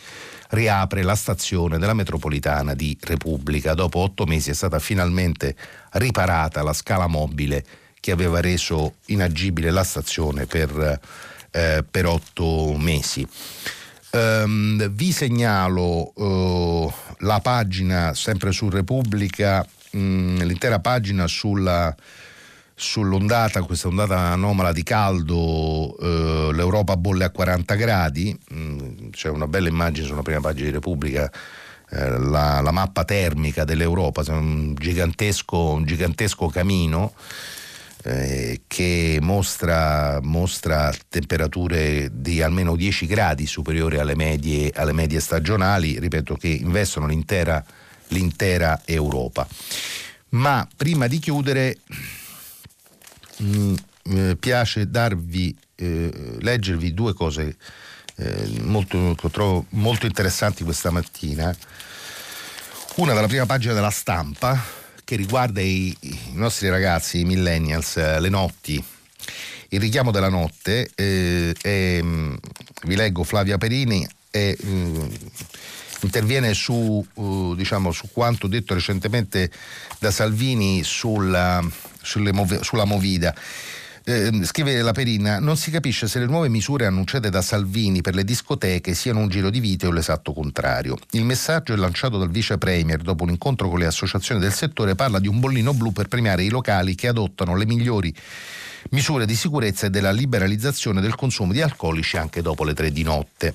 riapre la stazione della metropolitana di Repubblica. Dopo otto mesi è stata finalmente riparata la scala mobile che aveva reso inagibile la stazione per eh, Eh, per otto mesi. Um, vi segnalo uh, la pagina, sempre su Repubblica, mh, l'intera pagina sulla, sull'ondata, questa ondata anomala di caldo, uh, l'Europa bolle a quaranta gradi. Mh, c'è una bella immagine sulla prima pagina di Repubblica, eh, la, la mappa termica dell'Europa, un gigantesco, un gigantesco camino Eh, che mostra, mostra temperature di almeno dieci gradi superiori alle medie, alle medie stagionali, ripeto, che investono l'intera, l'intera Europa. Ma prima di chiudere mh, eh, piace darvi, eh, leggervi due cose eh, molto, che trovo molto interessanti questa mattina. Una dalla prima pagina della Stampa, che riguarda i, i nostri ragazzi, i millennials, le notti. Il richiamo della notte, eh, è, vi leggo Flavia Perini, è, mh, interviene su, uh, diciamo, su quanto detto recentemente da Salvini sulla, sulle mov- sulla Movida. Eh, scrive la Perina: non si capisce se le nuove misure annunciate da Salvini per le discoteche siano un giro di vite o l'esatto contrario. Il messaggio è lanciato dal vice premier dopo un incontro con le associazioni del settore, parla di un bollino blu per premiare i locali che adottano le migliori misure di sicurezza e della liberalizzazione del consumo di alcolici anche dopo le tre di notte.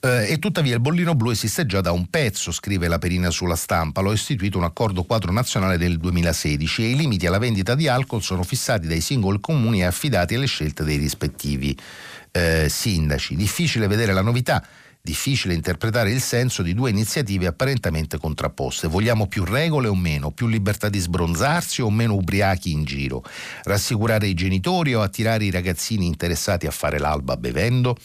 Eh, e tuttavia il bollino blu esiste già da un pezzo, scrive la Perina sulla Stampa. Lo ha istituito un accordo quadro nazionale del duemilasedici e i limiti alla vendita di alcol sono fissati dai singoli comuni e affidati alle scelte dei rispettivi eh, sindaci. Difficile vedere la novità, difficile interpretare il senso di due iniziative apparentemente contrapposte. Vogliamo più regole o meno, più libertà di sbronzarsi o meno ubriachi in giro, rassicurare i genitori o attirare i ragazzini interessati a fare l'alba bevendo?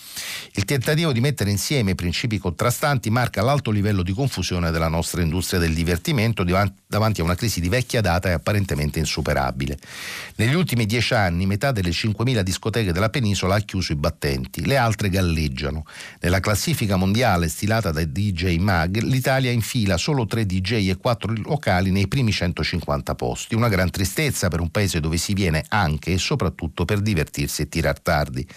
Il tentativo di mettere insieme principi contrastanti marca l'alto livello di confusione della nostra industria del divertimento davanti a una crisi di vecchia data e apparentemente insuperabile. Negli ultimi dieci anni metà delle cinquemila discoteche della penisola ha chiuso i battenti, le altre galleggiano. Nella classifica mondiale stilata da D J Mag, l'Italia infila solo tre D J e quattro locali nei primi centocinquanta posti. Una gran tristezza per un paese dove si viene anche e soprattutto per divertirsi e tirar tardi.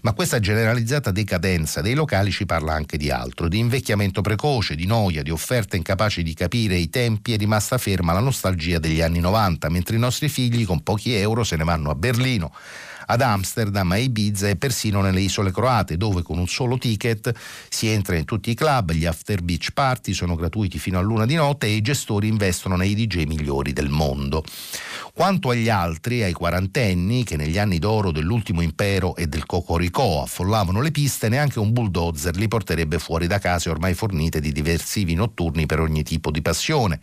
Ma questa generalizzata decadenza dei locali ci parla anche di altro, di invecchiamento precoce, di noia, di offerte incapaci di capire i tempi. È rimasta ferma la nostalgia degli anni novanta, mentre i nostri figli con pochi euro se ne vanno a Berlino, ad Amsterdam, a Ibiza e persino nelle isole croate, dove con un solo ticket si entra in tutti i club, gli after beach party sono gratuiti fino all'una di notte e i gestori investono nei D J migliori del mondo. Quanto agli altri, ai quarantenni, che negli anni d'oro dell'ultimo impero e del Cocoricò affollavano le piste, neanche un bulldozer li porterebbe fuori da case ormai fornite di diversivi notturni per ogni tipo di passione,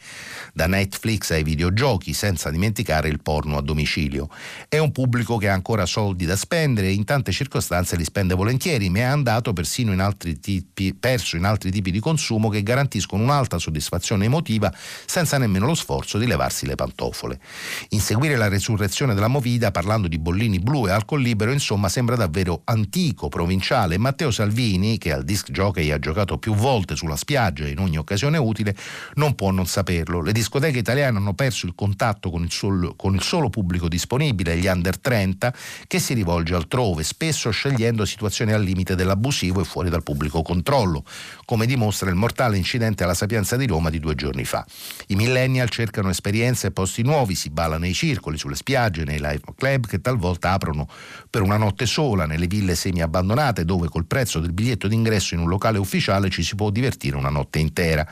da Netflix ai videogiochi, senza dimenticare il porno a domicilio. È un pubblico che ha ancora soldi da spendere e in tante circostanze li spende volentieri, ma è andato persino in altri tipi, perso in altri tipi di consumo che garantiscono un'alta soddisfazione emotiva senza nemmeno lo sforzo di levarsi le pantofole. Inseguire la resurrezione della Movida parlando di bollini blu e alcol libero, insomma, sembra davvero antico, provinciale. Matteo Salvini, che al disc jockey ha giocato più volte sulla spiaggia e in ogni occasione utile, non può non saperlo. Le discoteche italiane hanno perso il contatto con il solo, con il solo pubblico disponibile, gli under trenta, che si rivolge altrove, spesso scegliendo situazioni al limite dell'abusivo e fuori dal pubblico controllo, come dimostra il mortale incidente alla Sapienza di Roma di due giorni fa. I millennial cercano esperienze e posti nuovi, si balla nei circoli, sulle spiagge, nei live club che talvolta aprono per una notte sola, nelle ville semi-abbandonate dove col prezzo del biglietto d'ingresso in un locale ufficiale ci si può divertire una notte intera.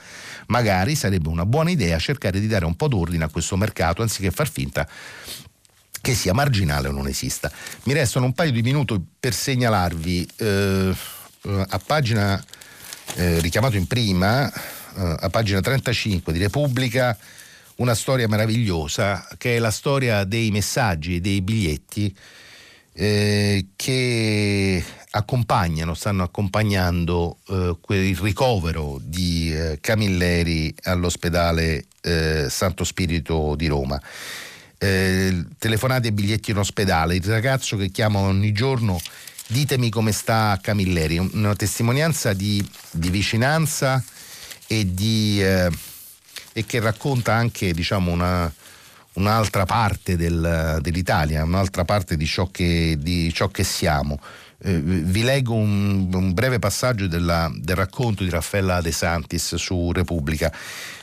Magari sarebbe una buona idea cercare di dare un po' d'ordine a questo mercato anziché far finta che sia marginale o non esista. Mi restano un paio di minuti per segnalarvi eh, a pagina eh, richiamato in prima, eh, a pagina trentacinque di Repubblica, una storia meravigliosa che è la storia dei messaggi e dei biglietti eh, che accompagnano, stanno accompagnando eh, il ricovero di eh, Camilleri all'ospedale eh, Santo Spirito di Roma. Eh, telefonate e biglietti in ospedale, il ragazzo che chiama ogni giorno, ditemi come sta Camilleri, una testimonianza di, di vicinanza e, di, eh, e che racconta anche, diciamo, una, un'altra parte del, dell'Italia, un'altra parte di ciò che, di ciò che siamo. Eh, vi leggo un, un breve passaggio della, del racconto di Raffaella De Santis su Repubblica.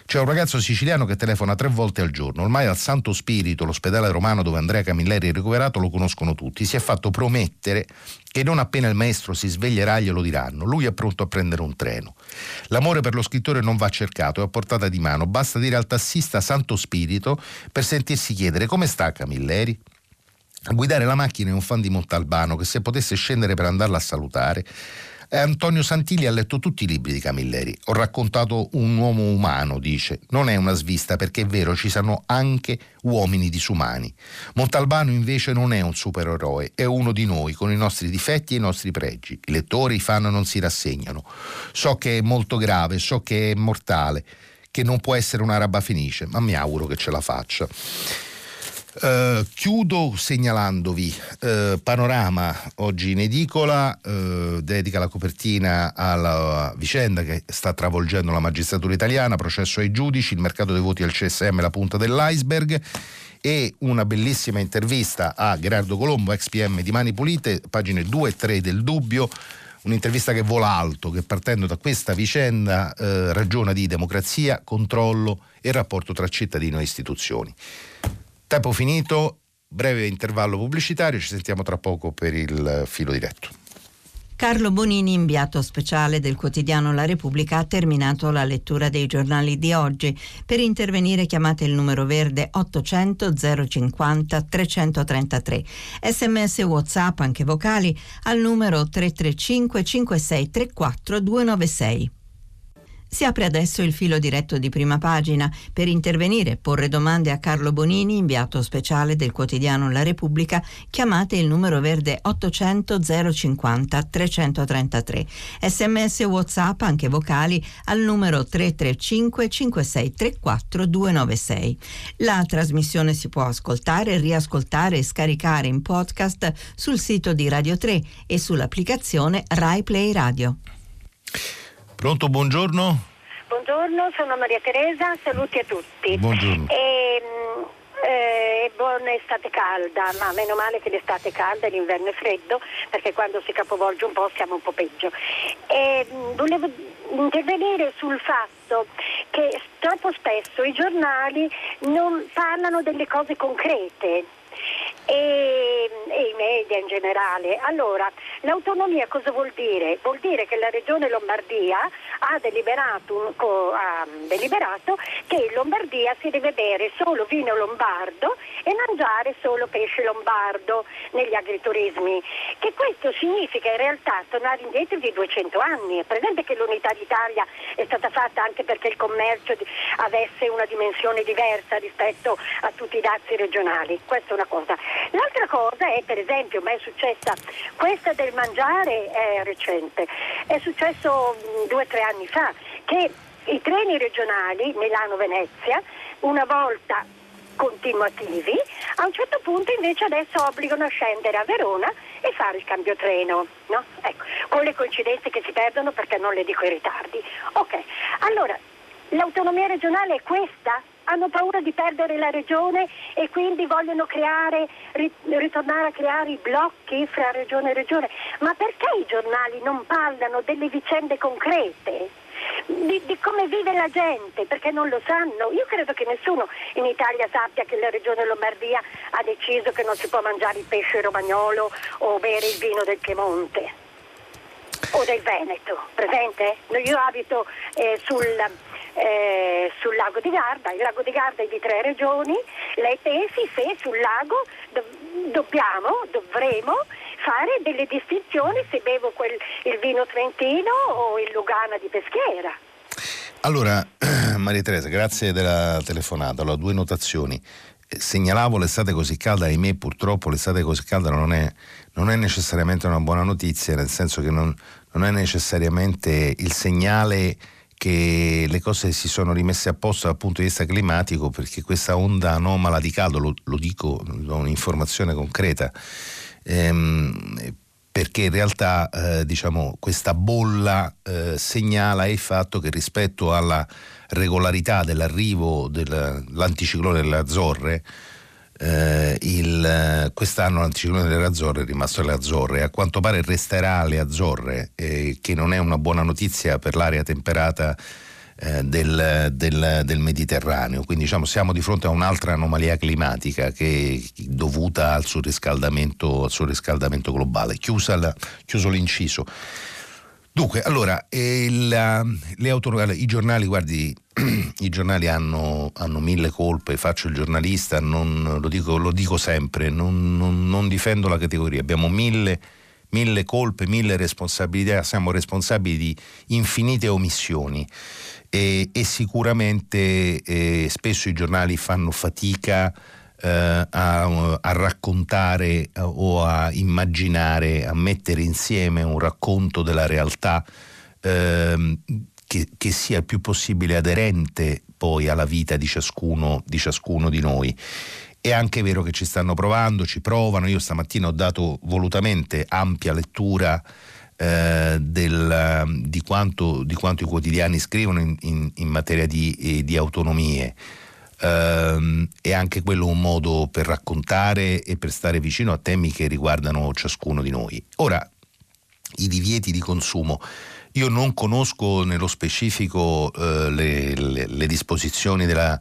C'è un ragazzo siciliano che telefona tre volte al giorno. Ormai al Santo Spirito, l'ospedale romano dove Andrea Camilleri è ricoverato, lo conoscono tutti. Si è fatto promettere che non appena il maestro si sveglierà glielo diranno. Lui è pronto a prendere un treno. L'amore per lo scrittore non va cercato, è a portata di mano. Basta dire al tassista Santo Spirito per sentirsi chiedere come sta Camilleri. A guidare la macchina è un fan di Montalbano che, se potesse scendere per andarla a salutare, Eh, Antonio Santilli ha letto tutti i libri di Camilleri. Ho raccontato un uomo umano, dice. Non è una svista, perché è vero, ci sono anche uomini disumani. Montalbano invece non è un supereroe, è uno di noi, con i nostri difetti e i nostri pregi. I lettori, i fan non si rassegnano. So che è molto grave, so che è mortale, che non può essere una roba felice, ma mi auguro che ce la faccia. Uh, chiudo segnalandovi uh, Panorama oggi in edicola, uh, dedica la copertina alla vicenda che sta travolgendo la magistratura italiana, processo ai giudici, il mercato dei voti al C S M, la punta dell'iceberg, e una bellissima intervista a Gerardo Colombo, ex P M di Mani Pulite, pagine due e tre del Dubbio. Un'intervista che vola alto, che partendo da questa vicenda eh, ragiona di democrazia, controllo e rapporto tra cittadino e istituzioni. Tempo finito, breve intervallo pubblicitario, ci sentiamo tra poco per il filo diretto. Carlo Bonini, inviato speciale del quotidiano La Repubblica, ha terminato la lettura dei giornali di oggi. Per intervenire chiamate il numero verde ottocento zero cinquanta trecentotrentatré. Sms WhatsApp, anche vocali, al numero tre tre cinque cinque sei tre quattro due nove sei. Si apre adesso il filo diretto di Prima Pagina. Per intervenire e porre domande a Carlo Bonini, inviato speciale del quotidiano La Repubblica, chiamate il numero verde ottocento zero cinquanta trecentotrentatré. Sms WhatsApp, anche vocali, al numero tre tre cinque cinque sei tre quattro due nove sei. La trasmissione si può ascoltare, riascoltare e scaricare in podcast sul sito di Radio tre e sull'applicazione Rai Play Radio. Pronto, buongiorno. Buongiorno, sono Maria Teresa, saluti a tutti. Buongiorno. E, eh, buona estate calda, ma meno male che l'estate è calda e l'inverno è freddo, perché quando si capovolge un po' siamo un po' peggio. E, volevo intervenire sul fatto che troppo spesso i giornali non parlano delle cose concrete e, e i media in generale. Allora, l'autonomia cosa vuol dire? Vuol dire che la Regione Lombardia ha deliberato, ha deliberato che in Lombardia si deve bere solo vino lombardo e mangiare solo pesce lombardo negli agriturismi, che questo significa in realtà tornare indietro di duecento anni. È presente che l'unità d'Italia è stata fatta anche perché il commercio avesse una dimensione diversa rispetto a tutti i dazi regionali. Questa è una cosa. L'altra cosa è, per esempio, ma è successa questa del mangiare è recente, è successo due o tre anni fa che i treni regionali Milano-Venezia, una volta continuativi, a un certo punto invece adesso obbligano a scendere a Verona e fare il cambio treno, no? Ecco, con le coincidenze che si perdono perché non le dico i ritardi. Ok, allora l'autonomia regionale è questa? Hanno paura di perdere la regione e quindi vogliono creare, ritornare a creare i blocchi fra regione e regione. Ma perché i giornali non parlano delle vicende concrete, di, di come vive la gente? Perché non lo sanno. Io credo che nessuno in Italia sappia che la regione Lombardia ha deciso che non si può mangiare il pesce romagnolo o bere il vino del Piemonte o del Veneto, presente? Io abito eh, sul... Eh, sul lago di Garda, il lago di Garda è di tre regioni, lei pensi se sul lago do- dobbiamo, dovremo fare delle distinzioni se bevo quel, il vino trentino o il Lugana di Peschiera. Allora, Maria Teresa, grazie della telefonata. Allora, due notazioni. Segnalavo l'estate così calda, ahimè purtroppo l'estate così calda non è, non è necessariamente una buona notizia, nel senso che non, non è necessariamente il segnale che le cose si sono rimesse a posto dal punto di vista climatico, perché questa onda anomala di caldo, lo, lo dico, do un'informazione concreta, ehm, perché in realtà eh, diciamo questa bolla eh, segnala il fatto che rispetto alla regolarità dell'arrivo dell'anticiclone delle Azzorre, eh, il, quest'anno l'anticiclone delle Azzorre è rimasto alle Azzorre, a quanto pare resterà alle Azzorre, eh, che non è una buona notizia per l'area temperata eh, del, del, del Mediterraneo. Quindi diciamo siamo di fronte a un'altra anomalia climatica che dovuta al surriscaldamento, al surriscaldamento globale. Chiusa la, chiuso l'inciso. Dunque, allora, il, le autor- i giornali, guardi, i giornali hanno, hanno mille colpe, faccio il giornalista, non, lo, dico, lo dico sempre, non, non, non difendo la categoria, abbiamo mille, mille colpe, mille responsabilità, siamo responsabili di infinite omissioni e, e sicuramente eh, spesso i giornali fanno fatica eh, a, a raccontare o a immaginare, a mettere insieme un racconto della realtà eh, che, che sia il più possibile aderente poi alla vita di ciascuno di, ciascuno di noi. È anche vero che ci stanno provando, ci provano. Io stamattina ho dato volutamente ampia lettura eh, del, di, quanto, di quanto i quotidiani scrivono in, in, in materia di, di autonomie. Eh, è anche quello un modo per raccontare e per stare vicino a temi che riguardano ciascuno di noi. Ora, i divieti di consumo. Io non conosco nello specifico eh, le, le, le disposizioni della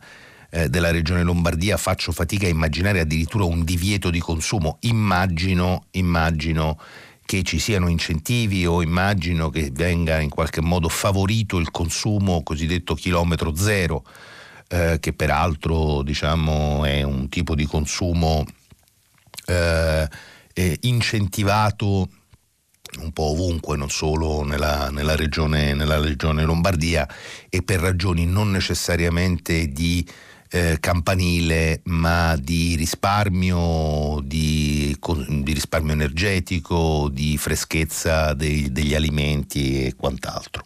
della regione Lombardia, faccio fatica a immaginare addirittura un divieto di consumo. Immagino, immagino che ci siano incentivi o immagino che venga in qualche modo favorito il consumo cosiddetto chilometro zero, eh, che peraltro diciamo è un tipo di consumo eh, incentivato un po' ovunque, non solo nella, nella, regione, nella regione Lombardia, e per ragioni non necessariamente di Eh, campanile, ma di risparmio, di, di risparmio energetico, di freschezza dei, degli alimenti e quant'altro.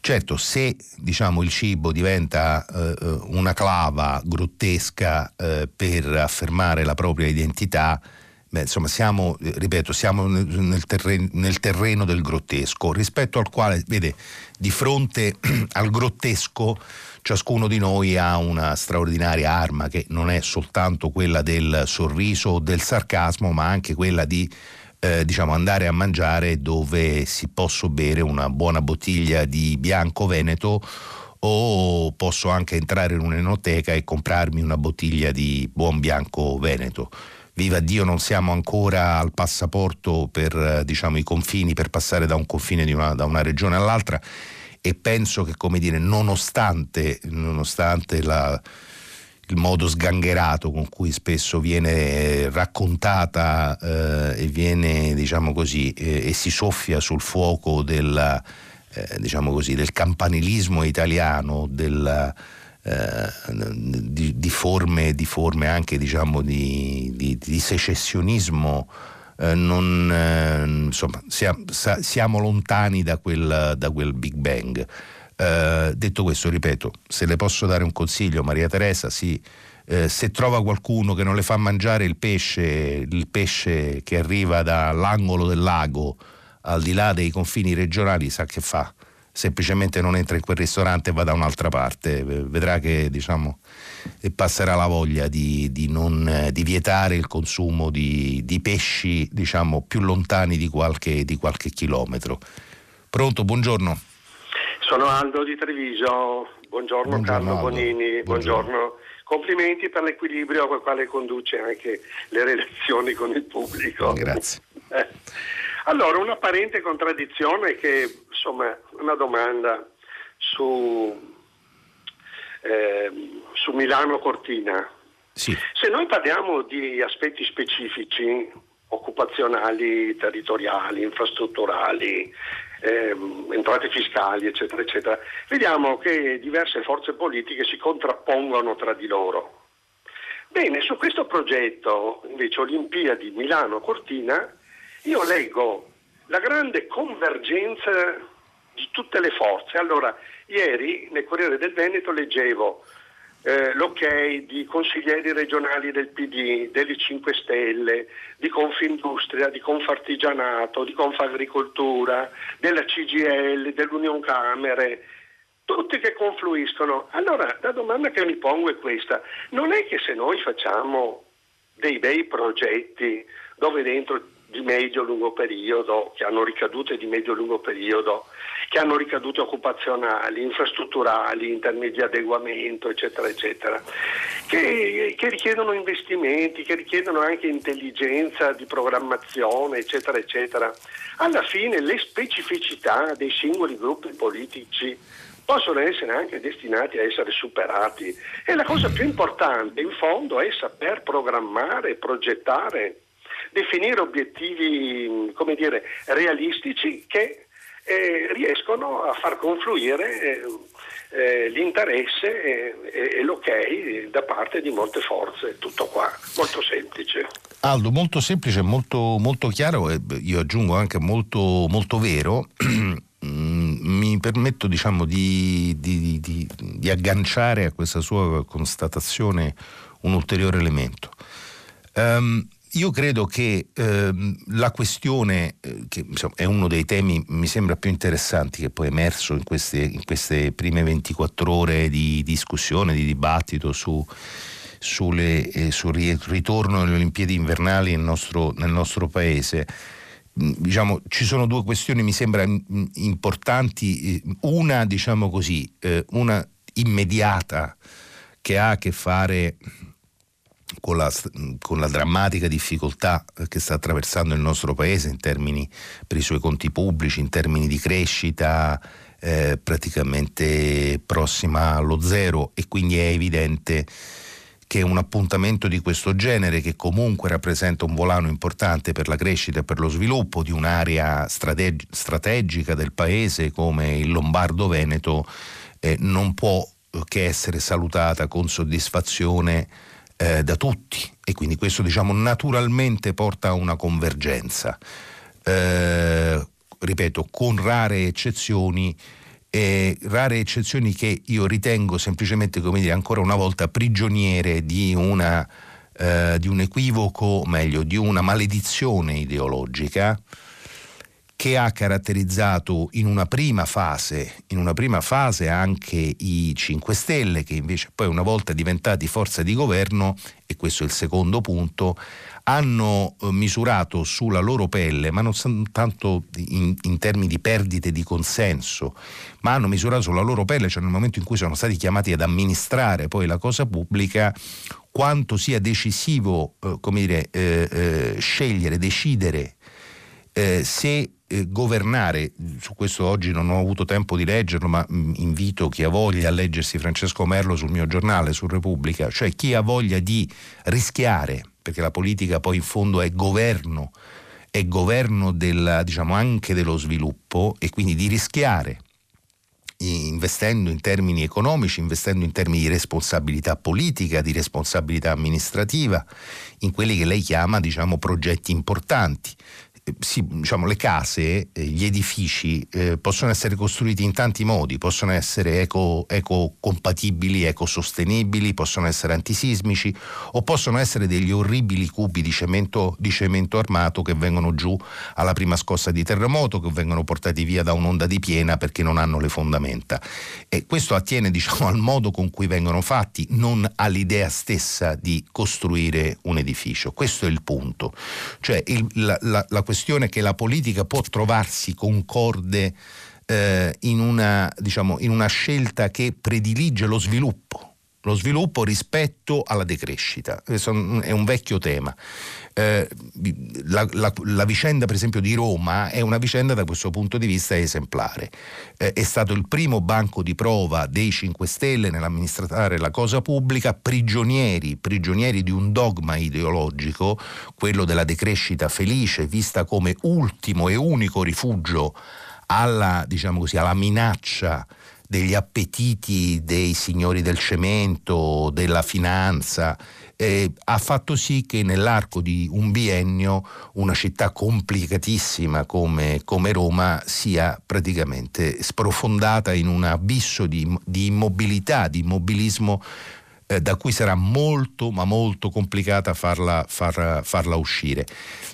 Certo, se diciamo il cibo diventa eh, una clava grottesca eh, per affermare la propria identità, beh, insomma siamo, ripeto, siamo nel terreno, nel terreno del grottesco, rispetto al quale, vede, di fronte al grottesco ciascuno di noi ha una straordinaria arma, che non è soltanto quella del sorriso o del sarcasmo, ma anche quella di eh, diciamo andare a mangiare dove si posso bere una buona bottiglia di bianco veneto, o posso anche entrare in un'enoteca e comprarmi una bottiglia di buon bianco veneto. Viva Dio, non siamo ancora al passaporto per diciamo i confini, per passare da un confine di una, da una regione all'altra, e penso che, come dire, nonostante, nonostante la, il modo sgangherato con cui spesso viene raccontata eh, e viene diciamo così eh, e si soffia sul fuoco del, eh, diciamo così, del campanilismo italiano, del Eh, di, di, forme, di forme anche diciamo di, di, di secessionismo, eh, non, eh, insomma siamo, siamo lontani da quel, da quel Big Bang. Eh, detto questo, ripeto, se le posso dare un consiglio, Maria Teresa, sì, eh, se trova qualcuno che non le fa mangiare il pesce, il pesce che arriva dall'angolo del lago al di là dei confini regionali, sa che fa? Semplicemente non entra in quel ristorante e va da un'altra parte. Vedrà che diciamo passerà la voglia di, di non di vietare il consumo di, di pesci diciamo più lontani di qualche, di qualche chilometro. Pronto, buongiorno. Sono Aldo di Treviso. Buongiorno, buongiorno Carlo Aldo. Bonini, buongiorno. buongiorno. Complimenti per l'equilibrio col quale conduce anche le relazioni con il pubblico. Grazie. Allora, un'apparente contraddizione che, insomma, una domanda su, eh, su Milano-Cortina. Sì. Se noi parliamo di aspetti specifici, occupazionali, territoriali, infrastrutturali, eh, entrate fiscali, eccetera, eccetera, vediamo che diverse forze politiche si contrappongono tra di loro. Bene, su questo progetto, invece, Olimpiadi Milano-Cortina, io leggo la grande convergenza di tutte le forze. Allora, ieri nel Corriere del Veneto leggevo eh, l'ok di consiglieri regionali del P D, delle cinque Stelle, di Confindustria, di Confartigianato, di Confagricoltura, della C G I L, dell'Union Camere, tutti che confluiscono. Allora, la domanda che mi pongo è questa: non è che se noi facciamo dei bei progetti dove dentro di medio-lungo periodo, che hanno ricadute di medio-lungo periodo, che hanno ricadute occupazionali, infrastrutturali, in termini di adeguamento, eccetera, eccetera, che, che richiedono investimenti, che richiedono anche intelligenza di programmazione, eccetera, eccetera. Alla fine le specificità dei singoli gruppi politici possono essere anche destinati a essere superati, e la cosa più importante in fondo è saper programmare e progettare. definire obiettivi, come dire, realistici che eh, riescono a far confluire eh, eh, l'interesse e, e, e l'ok da parte di molte forze. Tutto qua, molto semplice. Aldo, molto semplice, molto, molto chiaro e io aggiungo anche molto, molto vero. Mi permetto diciamo di, di, di, di agganciare a questa sua constatazione un ulteriore elemento. Um, io credo che um, la questione, che insomma, è uno dei temi mi sembra più interessanti che poi è emerso in queste, in queste prime ventiquattro ore di discussione, di dibattito su, sulle, eh, sul ritorno alle Olimpiadi invernali nel nostro, nel nostro paese. Diciamo, ci sono due questioni mi sembra importanti, una diciamo così, una immediata che ha a che fare con la, con la drammatica difficoltà che sta attraversando il nostro paese in termini per i suoi conti pubblici, in termini di crescita eh, praticamente prossima allo zero, e quindi è evidente che un appuntamento di questo genere, che comunque rappresenta un volano importante per la crescita e per lo sviluppo di un'area strateg- strategica del paese come il Lombardo-Veneto, eh, non può che essere salutata con soddisfazione eh, da tutti, e quindi questo diciamo naturalmente porta a una convergenza, eh, ripeto, con rare eccezioni. E rare eccezioni che io ritengo semplicemente, come dire, ancora una volta prigioniere di una eh, di un equivoco, o meglio di una maledizione ideologica che ha caratterizzato in una prima fase, in una prima fase anche i cinque Stelle, che invece poi una volta diventati forza di governo, e questo è il secondo punto, hanno misurato sulla loro pelle, ma non tanto in, in termini di perdite di consenso, ma hanno misurato sulla loro pelle, cioè nel momento in cui sono stati chiamati ad amministrare poi la cosa pubblica, quanto sia decisivo, eh, come dire, eh, eh, scegliere, decidere eh, se eh, governare. Su questo oggi non ho avuto tempo di leggerlo, ma mh, invito chi ha voglia a leggersi Francesco Merlo sul mio giornale, su Repubblica, cioè chi ha voglia di rischiare, perché la politica poi in fondo è governo, è governo della, diciamo, anche dello sviluppo, e quindi di rischiare, investendo in termini economici, investendo in termini di responsabilità politica, di responsabilità amministrativa, in quelli che lei chiama diciamo progetti importanti. Sì, diciamo, le case, gli edifici eh, possono essere costruiti in tanti modi, possono essere eco, ecocompatibili, ecosostenibili, possono essere antisismici, o possono essere degli orribili cubi di cemento, di cemento armato che vengono giù alla prima scossa di terremoto, che vengono portati via da un'onda di piena perché non hanno le fondamenta. E questo attiene diciamo al modo con cui vengono fatti, non all'idea stessa di costruire un edificio. Questo è il punto, cioè il, la, la, la questione che la politica può trovarsi concorde eh, in una diciamo in una scelta che predilige lo sviluppo lo sviluppo rispetto alla decrescita. Questo è un vecchio tema. Eh, la, la, la vicenda per esempio di Roma è una vicenda da questo punto di vista esemplare. Eh, è stato il primo banco di prova dei cinque Stelle nell'amministrare la cosa pubblica, prigionieri, prigionieri di un dogma ideologico, quello della decrescita felice, vista come ultimo e unico rifugio alla, diciamo così, alla minaccia degli appetiti dei signori del cemento, della finanza, eh, ha fatto sì che nell'arco di un biennio una città complicatissima come, come Roma sia praticamente sprofondata in un abisso di, di immobilità, di immobilismo, eh, da cui sarà molto ma molto complicata farla, far, farla uscire.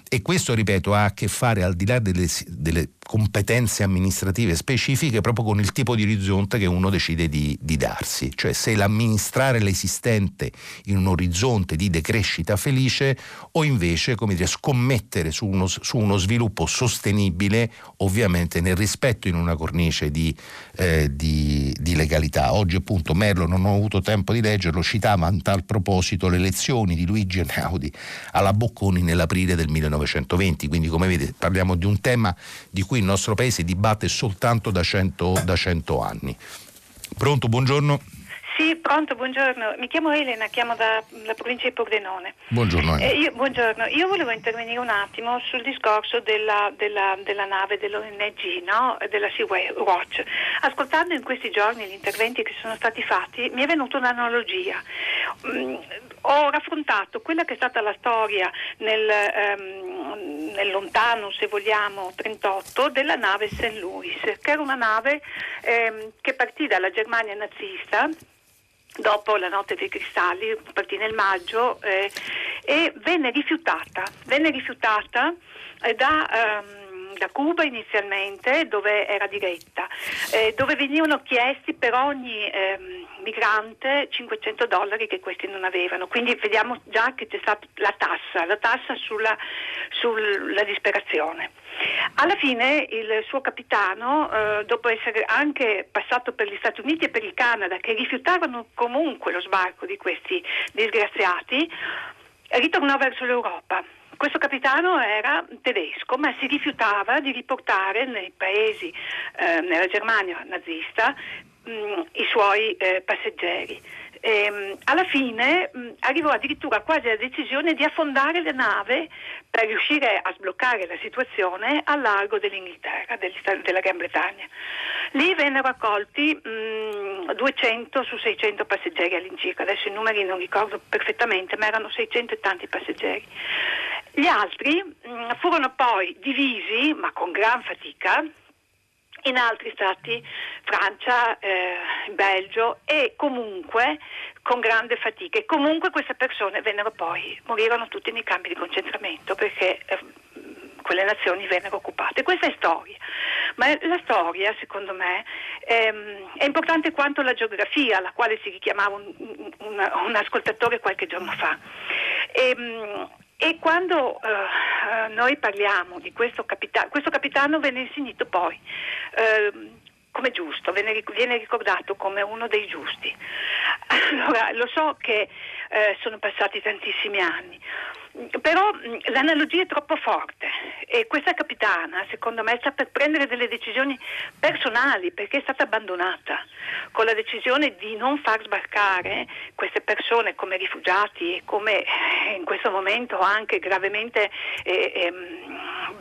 E questo, ripeto, ha a che fare, al di là delle, delle competenze amministrative specifiche, proprio con il tipo di orizzonte che uno decide di, di darsi, cioè se l'amministrare l'esistente in un orizzonte di decrescita felice, o invece, come dire, scommettere su uno, su uno sviluppo sostenibile, ovviamente nel rispetto in una cornice di, eh, di, di legalità. Oggi appunto Merlo, non ho avuto tempo di leggerlo, citava a tal proposito le lezioni di Luigi Einaudi alla Bocconi nell'aprile del millenovecentoventi. Quindi, come vede, parliamo di un tema di cui il nostro paese dibatte soltanto da cento anni. Pronto, buongiorno. Sì, Pronto, buongiorno. Mi chiamo Elena, chiamo dalla provincia di Pordenone. Buongiorno. Eh, io, buongiorno. Io volevo intervenire un attimo sul discorso della, della, della nave dell'O N G, no? Della Sea-Watch. Ascoltando in questi giorni gli interventi che sono stati fatti, mi è venuta un'analogia. Mm, ho raffrontato quella che è stata la storia nel, ehm, nel lontano, se vogliamo, trentotto, della nave Saint Louis, che era una nave ehm, che partì dalla Germania nazista, dopo la notte dei cristalli, partì nel maggio eh, e venne rifiutata, venne rifiutata eh, da, ehm, da Cuba inizialmente, dove era diretta, eh, dove venivano chiesti per ogni ehm, migrante cinquecento dollari che questi non avevano. Quindi vediamo già che c'è stata la tassa, la tassa sulla, sulla disperazione. Alla fine il suo capitano, eh, dopo essere anche passato per gli Stati Uniti e per il Canada, che rifiutavano comunque lo sbarco di questi disgraziati, ritornò verso l'Europa. Questo capitano era tedesco, ma si rifiutava di riportare nei paesi, eh, nella Germania nazista, mh, i suoi eh, passeggeri. E, alla fine mh, arrivò addirittura quasi alla decisione di affondare la nave per riuscire a sbloccare la situazione al largo dell'Inghilterra, del, della Gran Bretagna. Lì vennero accolti mh, duecento su seicento passeggeri all'incirca, adesso i numeri non ricordo perfettamente, ma erano seicento e tanti passeggeri. Gli altri mh, furono poi divisi, ma con gran fatica, in altri stati, Francia, eh, Belgio, e comunque con grande fatica. E comunque queste persone vennero poi, morirono tutti nei campi di concentramento, perché eh, quelle nazioni vennero occupate. Questa è storia, ma la storia, secondo me, ehm, è importante quanto la geografia, alla quale si richiamava un, un, un ascoltatore qualche giorno fa. Ehm, E quando uh, noi parliamo di questo capitano, questo capitano venne insignito poi uh, come giusto, venne, viene ricordato come uno dei giusti. Allora, lo so che uh, sono passati tantissimi anni, però mh, l'analogia è troppo forte, e questa capitana, secondo me, sta per prendere delle decisioni personali, perché è stata abbandonata con la decisione di non far sbarcare queste persone come rifugiati e come eh, in questo momento anche gravemente eh, eh,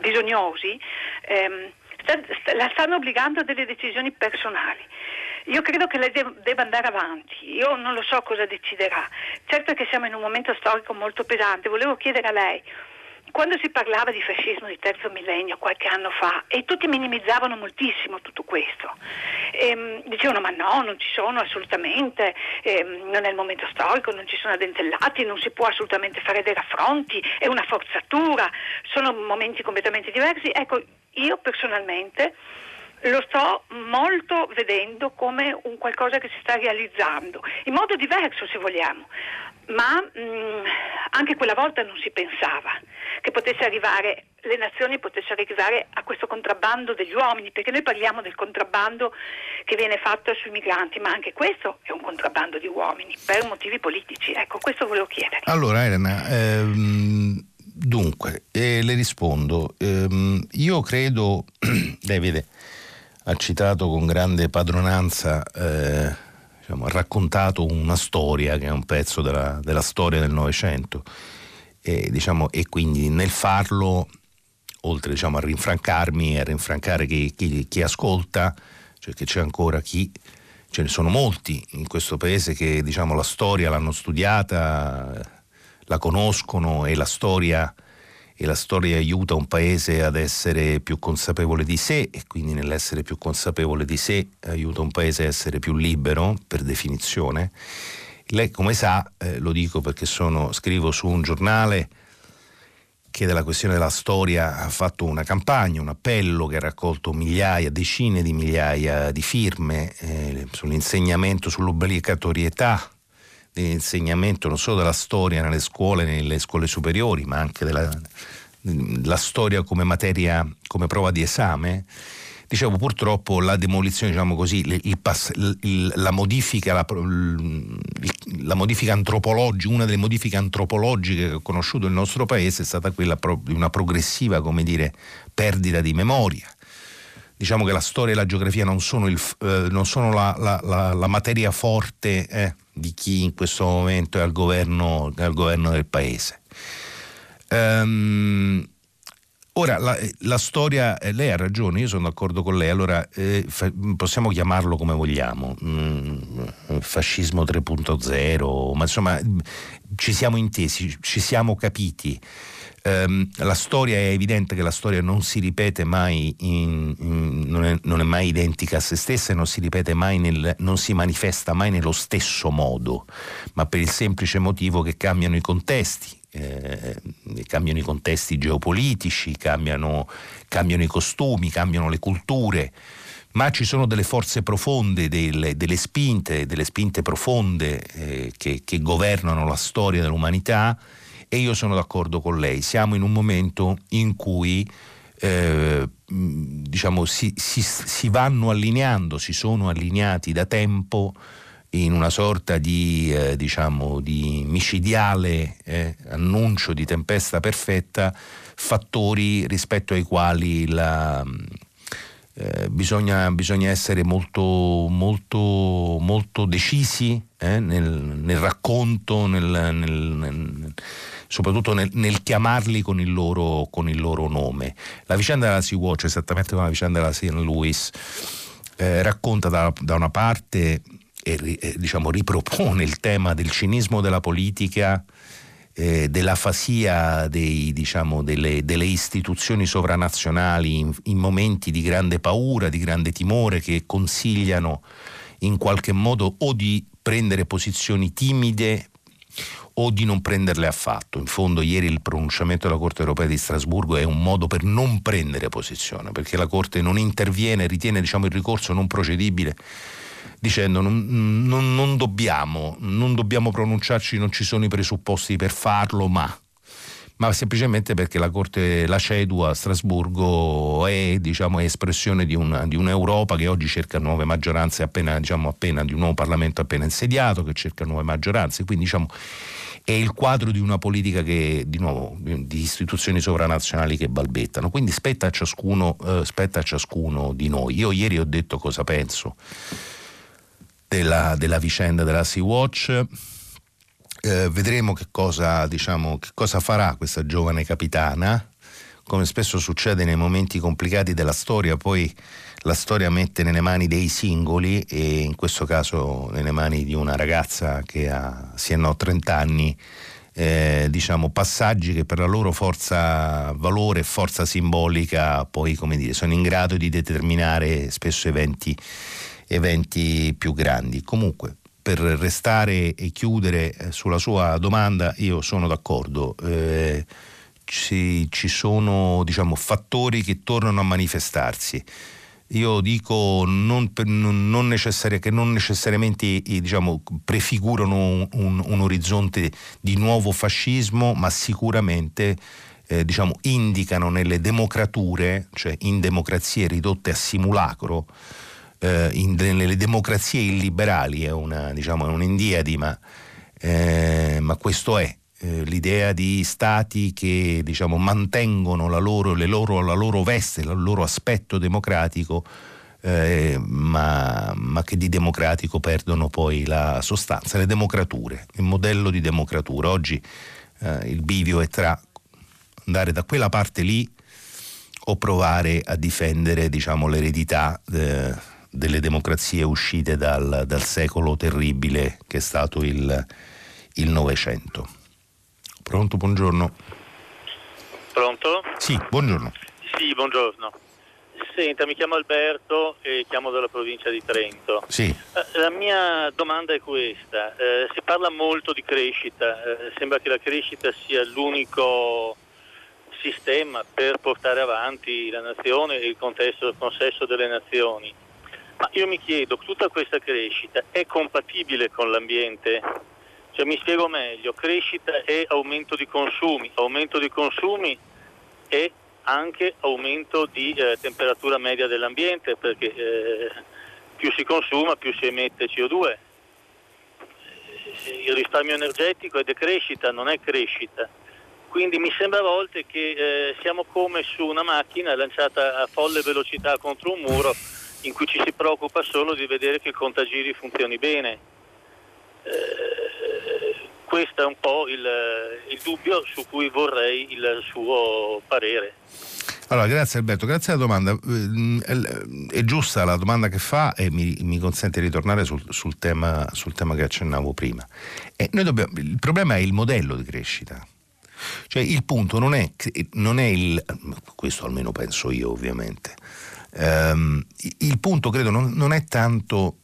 bisognosi, eh, sta, sta, la stanno obbligando a delle decisioni personali. Io credo che lei debba andare avanti, io non lo so cosa deciderà. Certo che siamo in un momento storico molto pesante. Volevo chiedere a lei, quando si parlava di fascismo di terzo millennio qualche anno fa, e tutti minimizzavano moltissimo tutto questo, e dicevano ma no, non ci sono assolutamente, e non è il momento storico, non ci sono addentellati, non si può assolutamente fare dei raffronti, è una forzatura, sono momenti completamente diversi. Ecco, io personalmente lo sto molto vedendo come un qualcosa che si sta realizzando, in modo diverso se vogliamo, ma mh, anche quella volta non si pensava che potesse arrivare, le nazioni potessero arrivare a questo contrabbando degli uomini, perché noi parliamo del contrabbando che viene fatto sui migranti, ma anche questo è un contrabbando di uomini per motivi politici. Ecco, questo volevo chiedere. Allora Elena, ehm, dunque, eh, le rispondo, ehm, io credo, lei vede, ha citato con grande padronanza, eh, diciamo, ha raccontato una storia che è un pezzo della, della storia del Novecento, e, diciamo, e quindi nel farlo, oltre, diciamo, a rinfrancarmi e a rinfrancare chi, chi, chi ascolta, cioè che c'è ancora chi, ce ne sono molti in questo paese che, diciamo, la storia l'hanno studiata, la conoscono, e la storia... e la storia aiuta un paese ad essere più consapevole di sé, e quindi nell'essere più consapevole di sé aiuta un paese a essere più libero, per definizione. Lei, come sa, eh, lo dico perché sono, scrivo su un giornale che della questione della storia ha fatto una campagna, un appello che ha raccolto migliaia, decine di migliaia di firme eh, sull'insegnamento, sull'obbligatorietà dell'insegnamento non solo della storia nelle scuole, nelle scuole superiori, ma anche della, della storia come materia, come prova di esame. Dicevo, purtroppo la demolizione, diciamo così, il pass, il, la modifica, la, la modifica antropologica, una delle modifiche antropologiche che ha conosciuto il nostro paese è stata quella di una progressiva, come dire, perdita di memoria, diciamo che la storia e la geografia non sono, il, eh, non sono la, la, la, la materia forte eh, di chi in questo momento è al governo, al governo del paese. Ehm, ora la, la storia, eh, lei ha ragione, io sono d'accordo con lei, allora eh, fa, possiamo chiamarlo come vogliamo, mm, fascismo tre punto zero, ma insomma ci siamo intesi, ci siamo capiti. La storia, è evidente che la storia non si ripete mai, in, in, non, è, non è mai identica a se stessa e non si ripete mai, nel, non si manifesta mai nello stesso modo, ma per il semplice motivo che cambiano i contesti, eh, cambiano i contesti geopolitici, cambiano, cambiano i costumi, cambiano le culture, ma ci sono delle forze profonde, delle, delle spinte, delle spinte profonde eh, che, che governano la storia dell'umanità. E io sono d'accordo con lei, siamo in un momento in cui eh, diciamo si, si, si vanno allineando, si sono allineati da tempo in una sorta di eh, diciamo di micidiale eh, annuncio di tempesta perfetta, fattori rispetto ai quali la, eh, bisogna, bisogna essere molto molto molto decisi eh, nel, nel racconto, nel, nel, nel soprattutto nel, nel chiamarli con il, loro, con il loro nome. La vicenda della Sea-Watch, esattamente come la vicenda della Saint Louis, eh, racconta da, da una parte e eh, diciamo ripropone il tema del cinismo della politica, eh, dell'afasia dei, diciamo, delle, delle istituzioni sovranazionali in, in momenti di grande paura, di grande timore, che consigliano in qualche modo o di prendere posizioni timide o di non prenderle affatto. In fondo ieri il pronunciamento della Corte Europea di Strasburgo è un modo per non prendere posizione, perché la Corte non interviene, ritiene diciamo il ricorso non procedibile, dicendo non, non, non dobbiamo non dobbiamo pronunciarci, non ci sono i presupposti per farlo, ma ma semplicemente perché la Corte, la CEDU a Strasburgo è, diciamo, è espressione di, una, di un'Europa che oggi cerca nuove maggioranze appena, diciamo, appena di un nuovo Parlamento appena insediato, che cerca nuove maggioranze, quindi diciamo è il quadro di una politica che, di nuovo, di istituzioni sovranazionali che balbettano, quindi spetta a ciascuno, eh, spetta a ciascuno di noi. Io ieri ho detto cosa penso della, della vicenda della Sea-Watch. Eh, vedremo che cosa, diciamo, che cosa farà questa giovane capitana. Come spesso succede nei momenti complicati della storia, poi la storia mette nelle mani dei singoli, e in questo caso nelle mani di una ragazza che ha siano a trenta anni, eh, diciamo passaggi che per la loro forza valore e forza simbolica poi, come dire, sono in grado di determinare spesso eventi, eventi più grandi. Comunque, per restare e chiudere sulla sua domanda, io sono d'accordo, eh, ci, ci sono, diciamo, fattori che tornano a manifestarsi. Io dico non, non necessari, che non necessariamente, diciamo, prefigurano un, un, un orizzonte di nuovo fascismo, ma sicuramente eh, diciamo, indicano nelle democrature, cioè in democrazie ridotte a simulacro, nelle democrazie illiberali, è una, diciamo, è un'indiadi, ma, eh, ma questo è eh, l'idea di stati che, diciamo, mantengono la loro, le loro, la loro veste, il loro aspetto democratico, eh, ma, ma che di democratico perdono poi la sostanza. Le democrature, il modello di democratura. Oggi eh, il bivio è tra andare da quella parte lì o provare a difendere, diciamo, l'eredità eh, delle democrazie uscite dal, dal secolo terribile che è stato il, il Novecento. Pronto, buongiorno. Pronto? Sì, buongiorno. Sì, buongiorno. Senta, mi chiamo Alberto e chiamo dalla provincia di Trento. Sì. La mia domanda è questa. Eh, si parla molto di crescita, eh, sembra che la crescita sia l'unico sistema per portare avanti la nazione e il contesto, il consesso delle nazioni. Ma io mi chiedo, tutta questa crescita è compatibile con l'ambiente? Cioè, mi spiego meglio, crescita e aumento di consumi, aumento di consumi e anche aumento di eh, temperatura media dell'ambiente, perché eh, più si consuma più si emette C O due. Il risparmio energetico è decrescita, non è crescita. Quindi mi sembra a volte che eh, siamo come su una macchina lanciata a folle velocità contro un muro, in cui ci si preoccupa solo di vedere che il contagiri funzioni bene. Eh, questo è un po' il, il dubbio su cui vorrei il suo parere. Allora, grazie Alberto, grazie alla domanda. È giusta la domanda che fa e mi, mi consente di ritornare sul, sul, tema, sul tema che accennavo prima. E noi dobbiamo, il problema è il modello di crescita. Cioè il punto non è, non è il, questo almeno penso io ovviamente, ehm, il punto credo non, non è tanto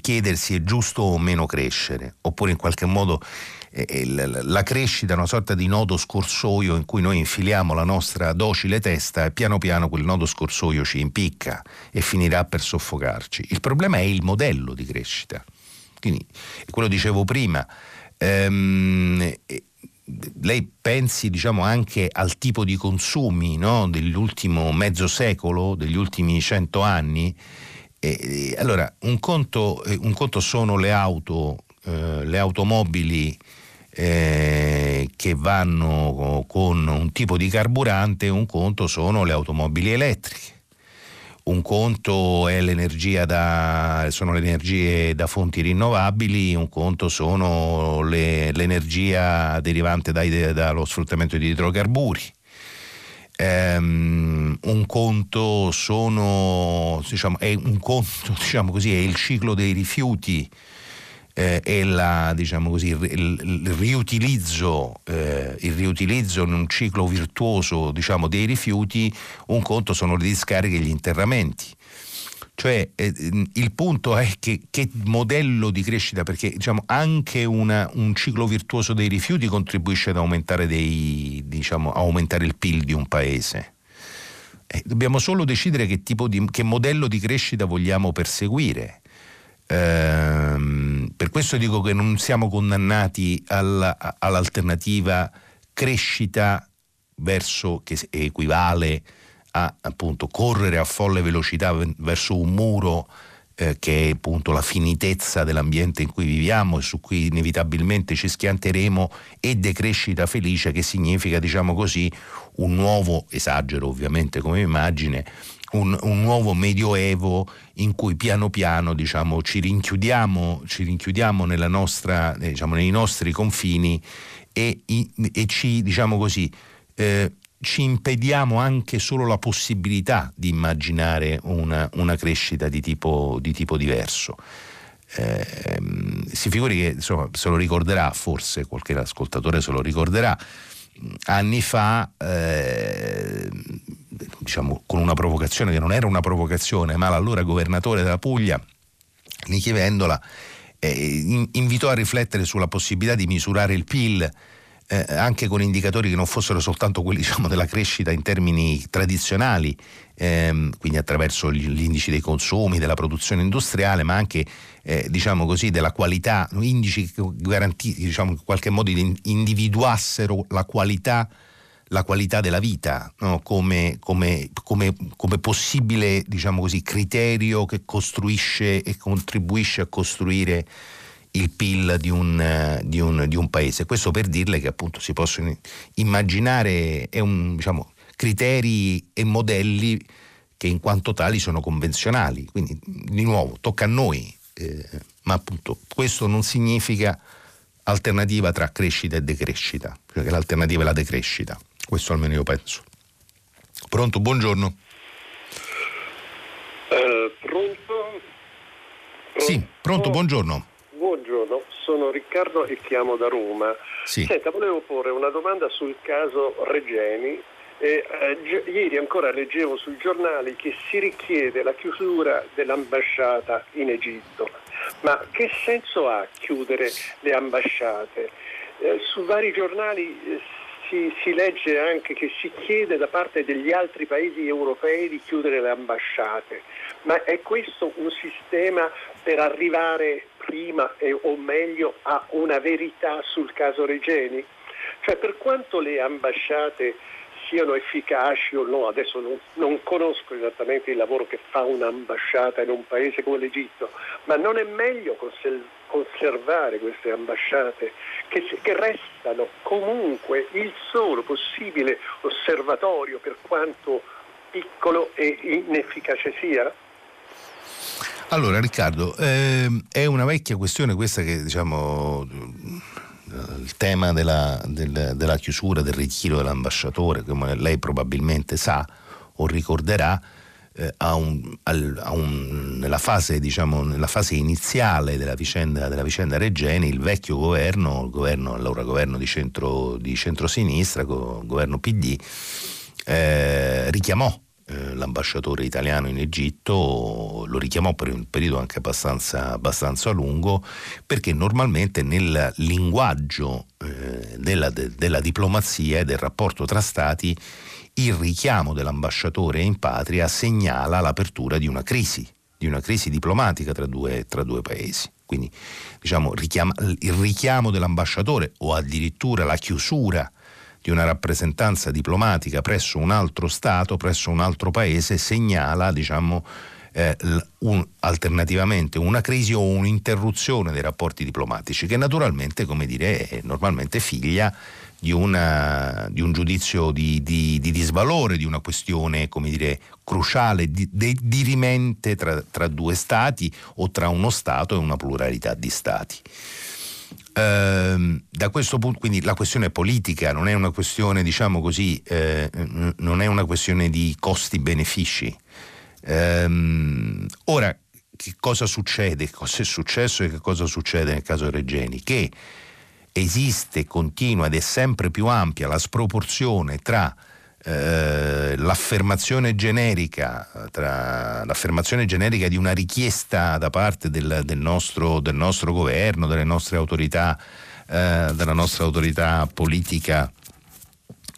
chiedersi è giusto o meno crescere, oppure in qualche modo eh, la crescita è una sorta di nodo scorsoio in cui noi infiliamo la nostra docile testa e piano piano quel nodo scorsoio ci impicca e finirà per soffocarci. Il problema è il modello di crescita. Quindi, quello dicevo prima, ehm, lei pensi diciamo anche al tipo di consumi, no? dell'ultimo mezzo secolo, degli ultimi cento anni. E, e, allora un conto, un conto sono le auto, eh, le automobili eh, che vanno con un tipo di carburante, un conto sono le automobili elettriche. Un conto è l'energia da, sono le energie da fonti rinnovabili, un conto sono le, l'energia derivante dai, dallo sfruttamento di idrocarburi, um, un conto sono diciamo, è un conto diciamo così è il ciclo dei rifiuti eh, e la diciamo così il, il riutilizzo eh, il riutilizzo in un ciclo virtuoso diciamo dei rifiuti, un conto sono le discariche e gli interramenti. Cioè eh, il punto è che, che modello di crescita, perché diciamo anche una, un ciclo virtuoso dei rifiuti contribuisce ad aumentare dei diciamo aumentare il P I L di un paese. Eh, dobbiamo solo decidere che tipo di che modello di crescita vogliamo perseguire. Eh, per questo dico che non siamo condannati alla, all'alternativa crescita verso, che equivale a appunto correre a folle velocità verso un muro eh, che è appunto la finitezza dell'ambiente in cui viviamo e su cui inevitabilmente ci schianteremo, e decrescita felice, che significa diciamo così un nuovo, esagero ovviamente come immagine, Un, un nuovo medioevo in cui piano piano diciamo ci rinchiudiamo, ci rinchiudiamo nella nostra, diciamo, nei nostri confini e, e ci diciamo così eh, ci impediamo anche solo la possibilità di immaginare una, una crescita di tipo, di tipo diverso. Eh, si figuri che insomma se lo ricorderà, forse qualche ascoltatore se lo ricorderà, anni fa eh, diciamo con una provocazione che non era una provocazione, ma l'allora governatore della Puglia Nichi Vendola eh, in, invitò a riflettere sulla possibilità di misurare il P I L eh, anche con indicatori che non fossero soltanto quelli diciamo della crescita in termini tradizionali, ehm, quindi attraverso gli, gli indici dei consumi, della produzione industriale, ma anche eh, diciamo così della qualità, indici che garanti, diciamo in qualche modo individuassero la qualità la qualità della vita, no? come, come, come, come possibile diciamo così, criterio che costruisce e contribuisce a costruire il P I L di un, di un, di un paese. Questo per dirle che appunto si possono immaginare è un, diciamo, criteri e modelli che in quanto tali sono convenzionali, quindi di nuovo tocca a noi, eh, ma appunto questo non significa alternativa tra crescita e decrescita, cioè che l'alternativa è la decrescita. Questo almeno io penso. Pronto, buongiorno. Eh, pronto? pronto? Sì, pronto, buongiorno. Buongiorno, sono Riccardo e chiamo da Roma. Sì. Senta, volevo porre una domanda sul caso Regeni. Eh, eh, ieri ancora leggevo sui giornali che si richiede la chiusura dell'ambasciata in Egitto. Ma che senso ha chiudere le ambasciate? Eh, su vari giornali... Eh, Si, si legge anche che si chiede da parte degli altri paesi europei di chiudere le ambasciate, ma è questo un sistema per arrivare prima e, o meglio a una verità sul caso Regeni? Cioè per quanto le ambasciate siano efficaci o no. Adesso non, non conosco esattamente il lavoro che fa un'ambasciata in un paese come l'Egitto, ma non è meglio conservare queste ambasciate che, che restano comunque il solo possibile osservatorio, per quanto piccolo e inefficace sia? Allora Riccardo, ehm, è una vecchia questione questa, che diciamo il tema della, del, della chiusura, del ritiro dell'ambasciatore, come lei probabilmente sa o ricorderà, eh, a un, al, a un, nella, fase, diciamo, nella fase iniziale della vicenda, della vicenda Regeni, il vecchio governo, il governo allora governo di, centro, di centrosinistra, il governo P D, eh, richiamò l'ambasciatore italiano in Egitto, lo richiamò per un periodo anche abbastanza, abbastanza lungo, perché normalmente nel linguaggio eh, della, de, della diplomazia e del rapporto tra stati il richiamo dell'ambasciatore in patria segnala l'apertura di una crisi, di una crisi diplomatica tra due, tra due paesi. Quindi diciamo richiama, il richiamo dell'ambasciatore o addirittura la chiusura di una rappresentanza diplomatica presso un altro Stato, presso un altro Paese, segnala diciamo, eh, un, alternativamente una crisi o un'interruzione dei rapporti diplomatici, che naturalmente, come dire, è normalmente figlia di, una, di un giudizio di, di, di disvalore, di una questione, come dire, cruciale, di, di, dirimente tra, tra due Stati o tra uno Stato e una pluralità di Stati. Da questo punto, quindi, la questione è politica, non è una questione, diciamo così, eh, non è una questione di costi-benefici. Ehm, ora, che cosa succede? Cosa è successo e che cosa succede nel caso Regeni? Che esiste, continua ed è sempre più ampia la sproporzione tra eh, l'affermazione generica, tra l'affermazione generica di una richiesta da parte del, del, nostro, del nostro governo, delle nostre autorità, eh, della nostra autorità politica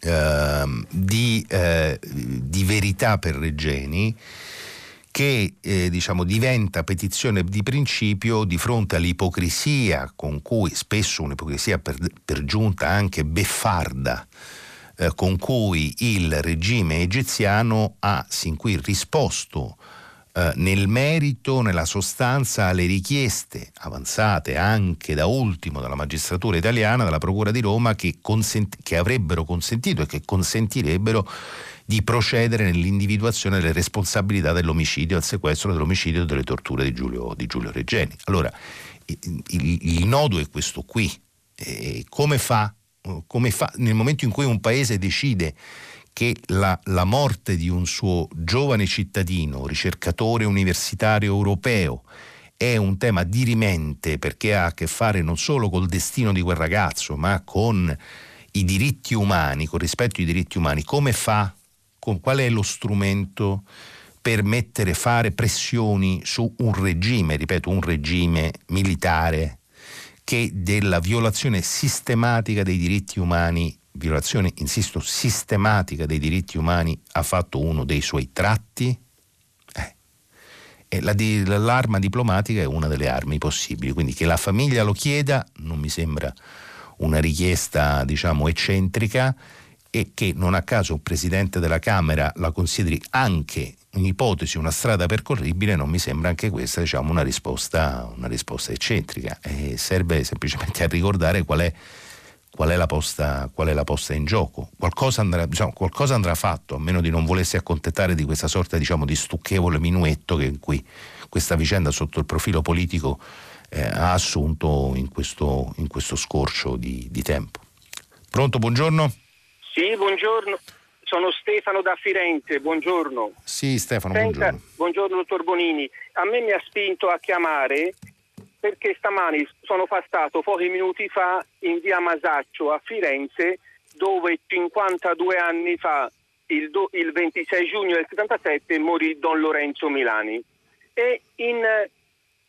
eh, di, eh, di verità per Regeni, che eh, diciamo diventa petizione di principio di fronte all'ipocrisia con cui spesso, un'ipocrisia per, per giunta anche beffarda, con cui il regime egiziano ha sin qui risposto eh, nel merito, nella sostanza, alle richieste avanzate anche da ultimo dalla magistratura italiana, dalla Procura di Roma, che, consent- che avrebbero consentito e che consentirebbero di procedere nell'individuazione delle responsabilità dell'omicidio, al sequestro, dell'omicidio e delle torture di Giulio, di Giulio Regeni. Allora, il, il, il nodo è questo qui. E come fa? Come fa nel momento in cui un paese decide che la, la morte di un suo giovane cittadino, ricercatore universitario europeo, è un tema dirimente, perché ha a che fare non solo col destino di quel ragazzo, ma con i diritti umani, con rispetto ai diritti umani, come fa, con, qual è lo strumento per mettere, fare pressioni su un regime, ripeto, un regime militare, che della violazione sistematica dei diritti umani, violazione, insisto, sistematica dei diritti umani, ha fatto uno dei suoi tratti? Eh. E la, l'arma diplomatica è una delle armi possibili, quindi che la famiglia lo chieda non mi sembra una richiesta, diciamo, eccentrica, e che non a caso un Presidente della Camera la consideri anche un'ipotesi, una strada percorribile, non mi sembra anche questa, diciamo, una risposta, una risposta eccentrica. E serve semplicemente a ricordare qual è, qual è la posta, qual è la posta in gioco. Qualcosa andrà, diciamo, qualcosa andrà fatto, a meno di non volersi accontentare di questa sorta, diciamo, di stucchevole minuetto che in cui questa vicenda sotto il profilo politico eh, ha assunto in questo, in questo scorcio di, di tempo. Pronto, buongiorno? Sì, buongiorno. Sono Stefano da Firenze, buongiorno. Sì, Stefano, Senta, buongiorno. Buongiorno, dottor Bonini. A me mi ha spinto a chiamare perché stamani sono passato pochi minuti fa in via Masaccio a Firenze, dove cinquantadue anni fa, il, do, il ventisei giugno del settantasette, morì Don Lorenzo Milani. E in,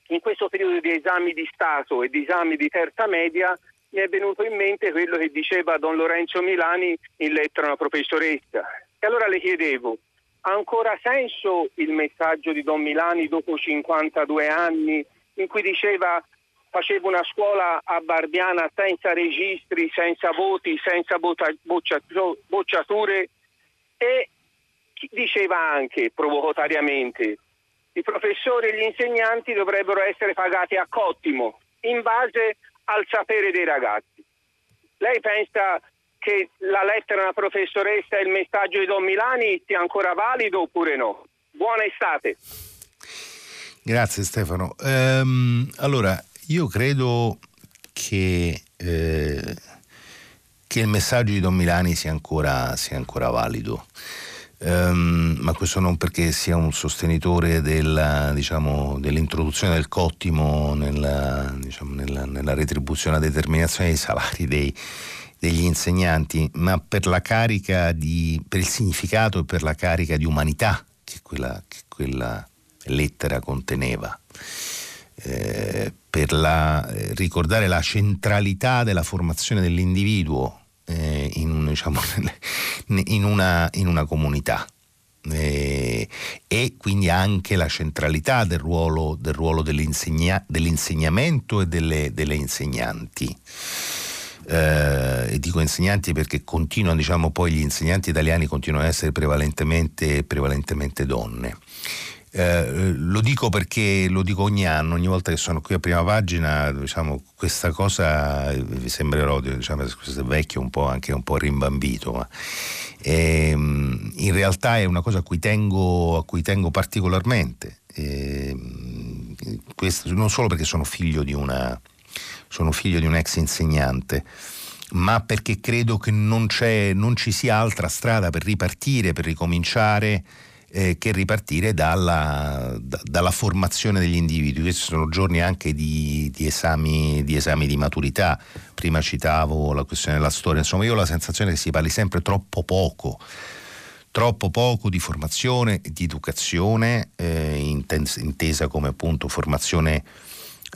in questo periodo di esami di Stato e di esami di terza media, mi è venuto in mente quello che diceva Don Lorenzo Milani in lettera a una professoressa. E allora le chiedevo, ha ancora senso il messaggio di Don Milani dopo cinquantadue anni, in cui diceva, facevo una scuola a Barbiana senza registri, senza voti, senza bocciature, e diceva anche provocatoriamente: i professori e gli insegnanti dovrebbero essere pagati a cottimo in base al sapere dei ragazzi. Lei pensa che la lettera alla professoressa e il messaggio di Don Milani sia ancora valido oppure no? Buona estate. Grazie Stefano. Ehm, allora, io credo che, eh, che il messaggio di Don Milani sia ancora, sia ancora valido. Um, ma questo non perché sia un sostenitore della, diciamo, dell'introduzione del cottimo nella, diciamo, nella, nella retribuzione, alla determinazione dei salari dei, degli insegnanti, ma per la carica di, per il significato e per la carica di umanità che quella, che quella lettera conteneva, eh, per la, eh, ricordare la centralità della formazione dell'individuo In, diciamo, in, una, in una comunità, e, e quindi anche la centralità del ruolo, del ruolo dell'insegna, dell'insegnamento e delle, delle insegnanti, eh, e dico insegnanti perché continuano, diciamo, poi gli insegnanti italiani continuano ad essere prevalentemente, prevalentemente donne. Eh, lo dico perché lo dico ogni anno, ogni volta che sono qui a Prima Pagina, diciamo, questa cosa vi sembrerò, diciamo, vecchio un po', anche un po' rimbambito, ma ehm, in realtà è una cosa a cui tengo, a cui tengo particolarmente, eh, questo, non solo perché sono figlio di una sono figlio di un ex insegnante, ma perché credo che non c'è non ci sia altra strada per ripartire, per ricominciare, Eh, che ripartire dalla, da, dalla formazione degli individui. Questi sono giorni anche di, di, esami, di esami di maturità. Prima citavo la questione della storia. Insomma, io ho la sensazione che si parli sempre troppo poco, troppo poco di formazione, di educazione, eh, intesa come appunto formazione,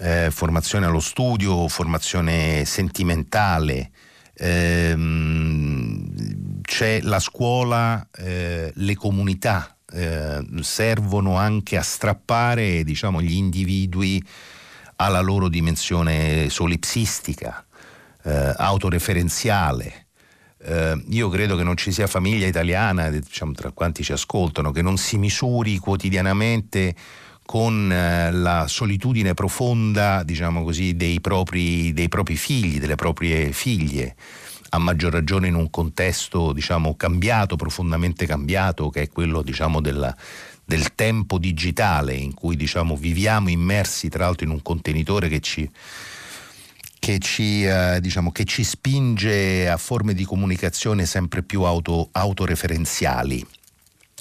eh, formazione allo studio, formazione sentimentale. Ehm, c'è la scuola, eh, le comunità. Eh, servono anche a strappare, diciamo, gli individui alla loro dimensione solipsistica, eh, autoreferenziale. Eh, io credo che non ci sia famiglia italiana, diciamo, tra quanti ci ascoltano, che non si misuri quotidianamente con eh, la solitudine profonda, diciamo così, dei propri, dei propri figli, delle proprie figlie. A maggior ragione in un contesto, diciamo, cambiato, profondamente cambiato, che è quello, diciamo, della, del tempo digitale, in cui, diciamo, viviamo immersi tra l'altro in un contenitore che ci, che ci, eh, diciamo, che ci spinge a forme di comunicazione sempre più auto, autoreferenziali.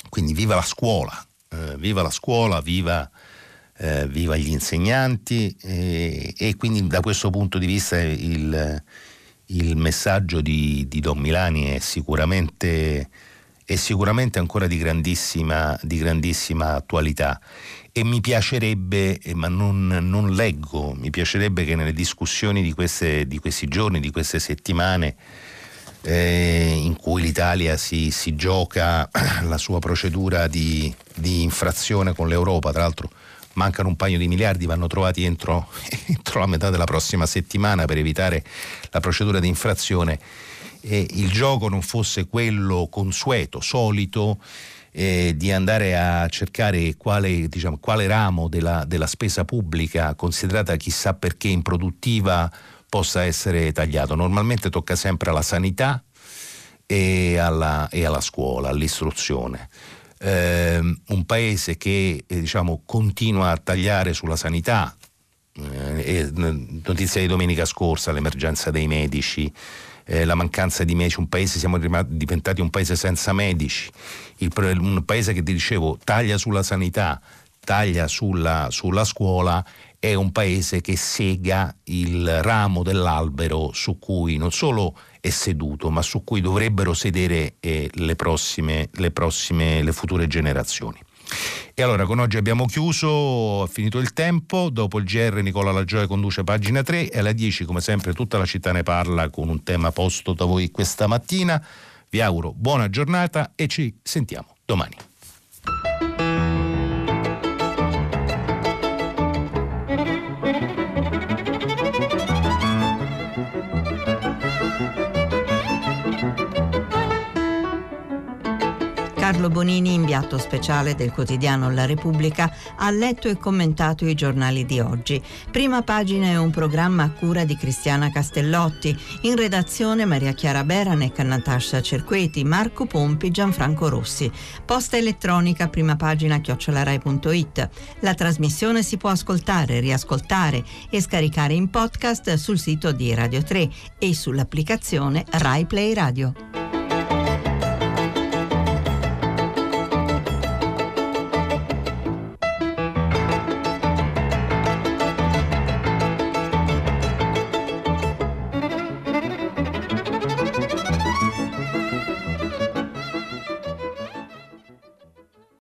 Quindi viva la scuola, eh, viva la scuola, viva... Eh, viva gli insegnanti, eh, e quindi da questo punto di vista il Il messaggio di, di Don Milani è sicuramente, è sicuramente ancora di grandissima, di grandissima attualità, e mi piacerebbe, ma non, non leggo, mi piacerebbe che nelle discussioni di, queste, di questi giorni, di queste settimane, eh, in cui l'Italia si, si gioca la sua procedura di, di infrazione con l'Europa, tra l'altro mancano un paio di miliardi, vanno trovati entro, entro la metà della prossima settimana per evitare la procedura di infrazione, e il gioco non fosse quello consueto, solito, eh, di andare a cercare quale, diciamo, quale ramo della, della spesa pubblica, considerata chissà perché improduttiva, possa essere tagliato. Normalmente tocca sempre alla sanità e alla, e alla scuola, all'istruzione. Um, un paese che eh, diciamo, continua a tagliare sulla sanità, eh, notizia di domenica scorsa, l'emergenza dei medici, eh, la mancanza di medici, un paese, siamo diventati un paese senza medici, Il, un paese che, dicevo, taglia sulla sanità, taglia sulla, sulla scuola, è un paese che sega il ramo dell'albero su cui non solo è seduto, ma su cui dovrebbero sedere eh, le prossime, le prossime, le future generazioni. E allora, con oggi abbiamo chiuso, è finito il tempo. Dopo il G R Nicola Lagioia conduce Pagina tre, e alle dieci, come sempre, Tutta la città ne parla, con un tema posto da voi questa mattina. Vi auguro buona giornata e ci sentiamo domani. inviato speciale del quotidiano La Repubblica, ha letto e commentato i giornali di oggi. Prima pagina è un programma a cura di Cristiana Castellotti, in redazione Maria Chiara Beranec, Natascia Cerqueti, Marco Pompi, Gianfranco Rossi. Posta elettronica, prima pagina chiocciola rai punto it. La trasmissione si può ascoltare, riascoltare e scaricare in podcast sul sito di Radio tre e sull'applicazione Rai Play Radio.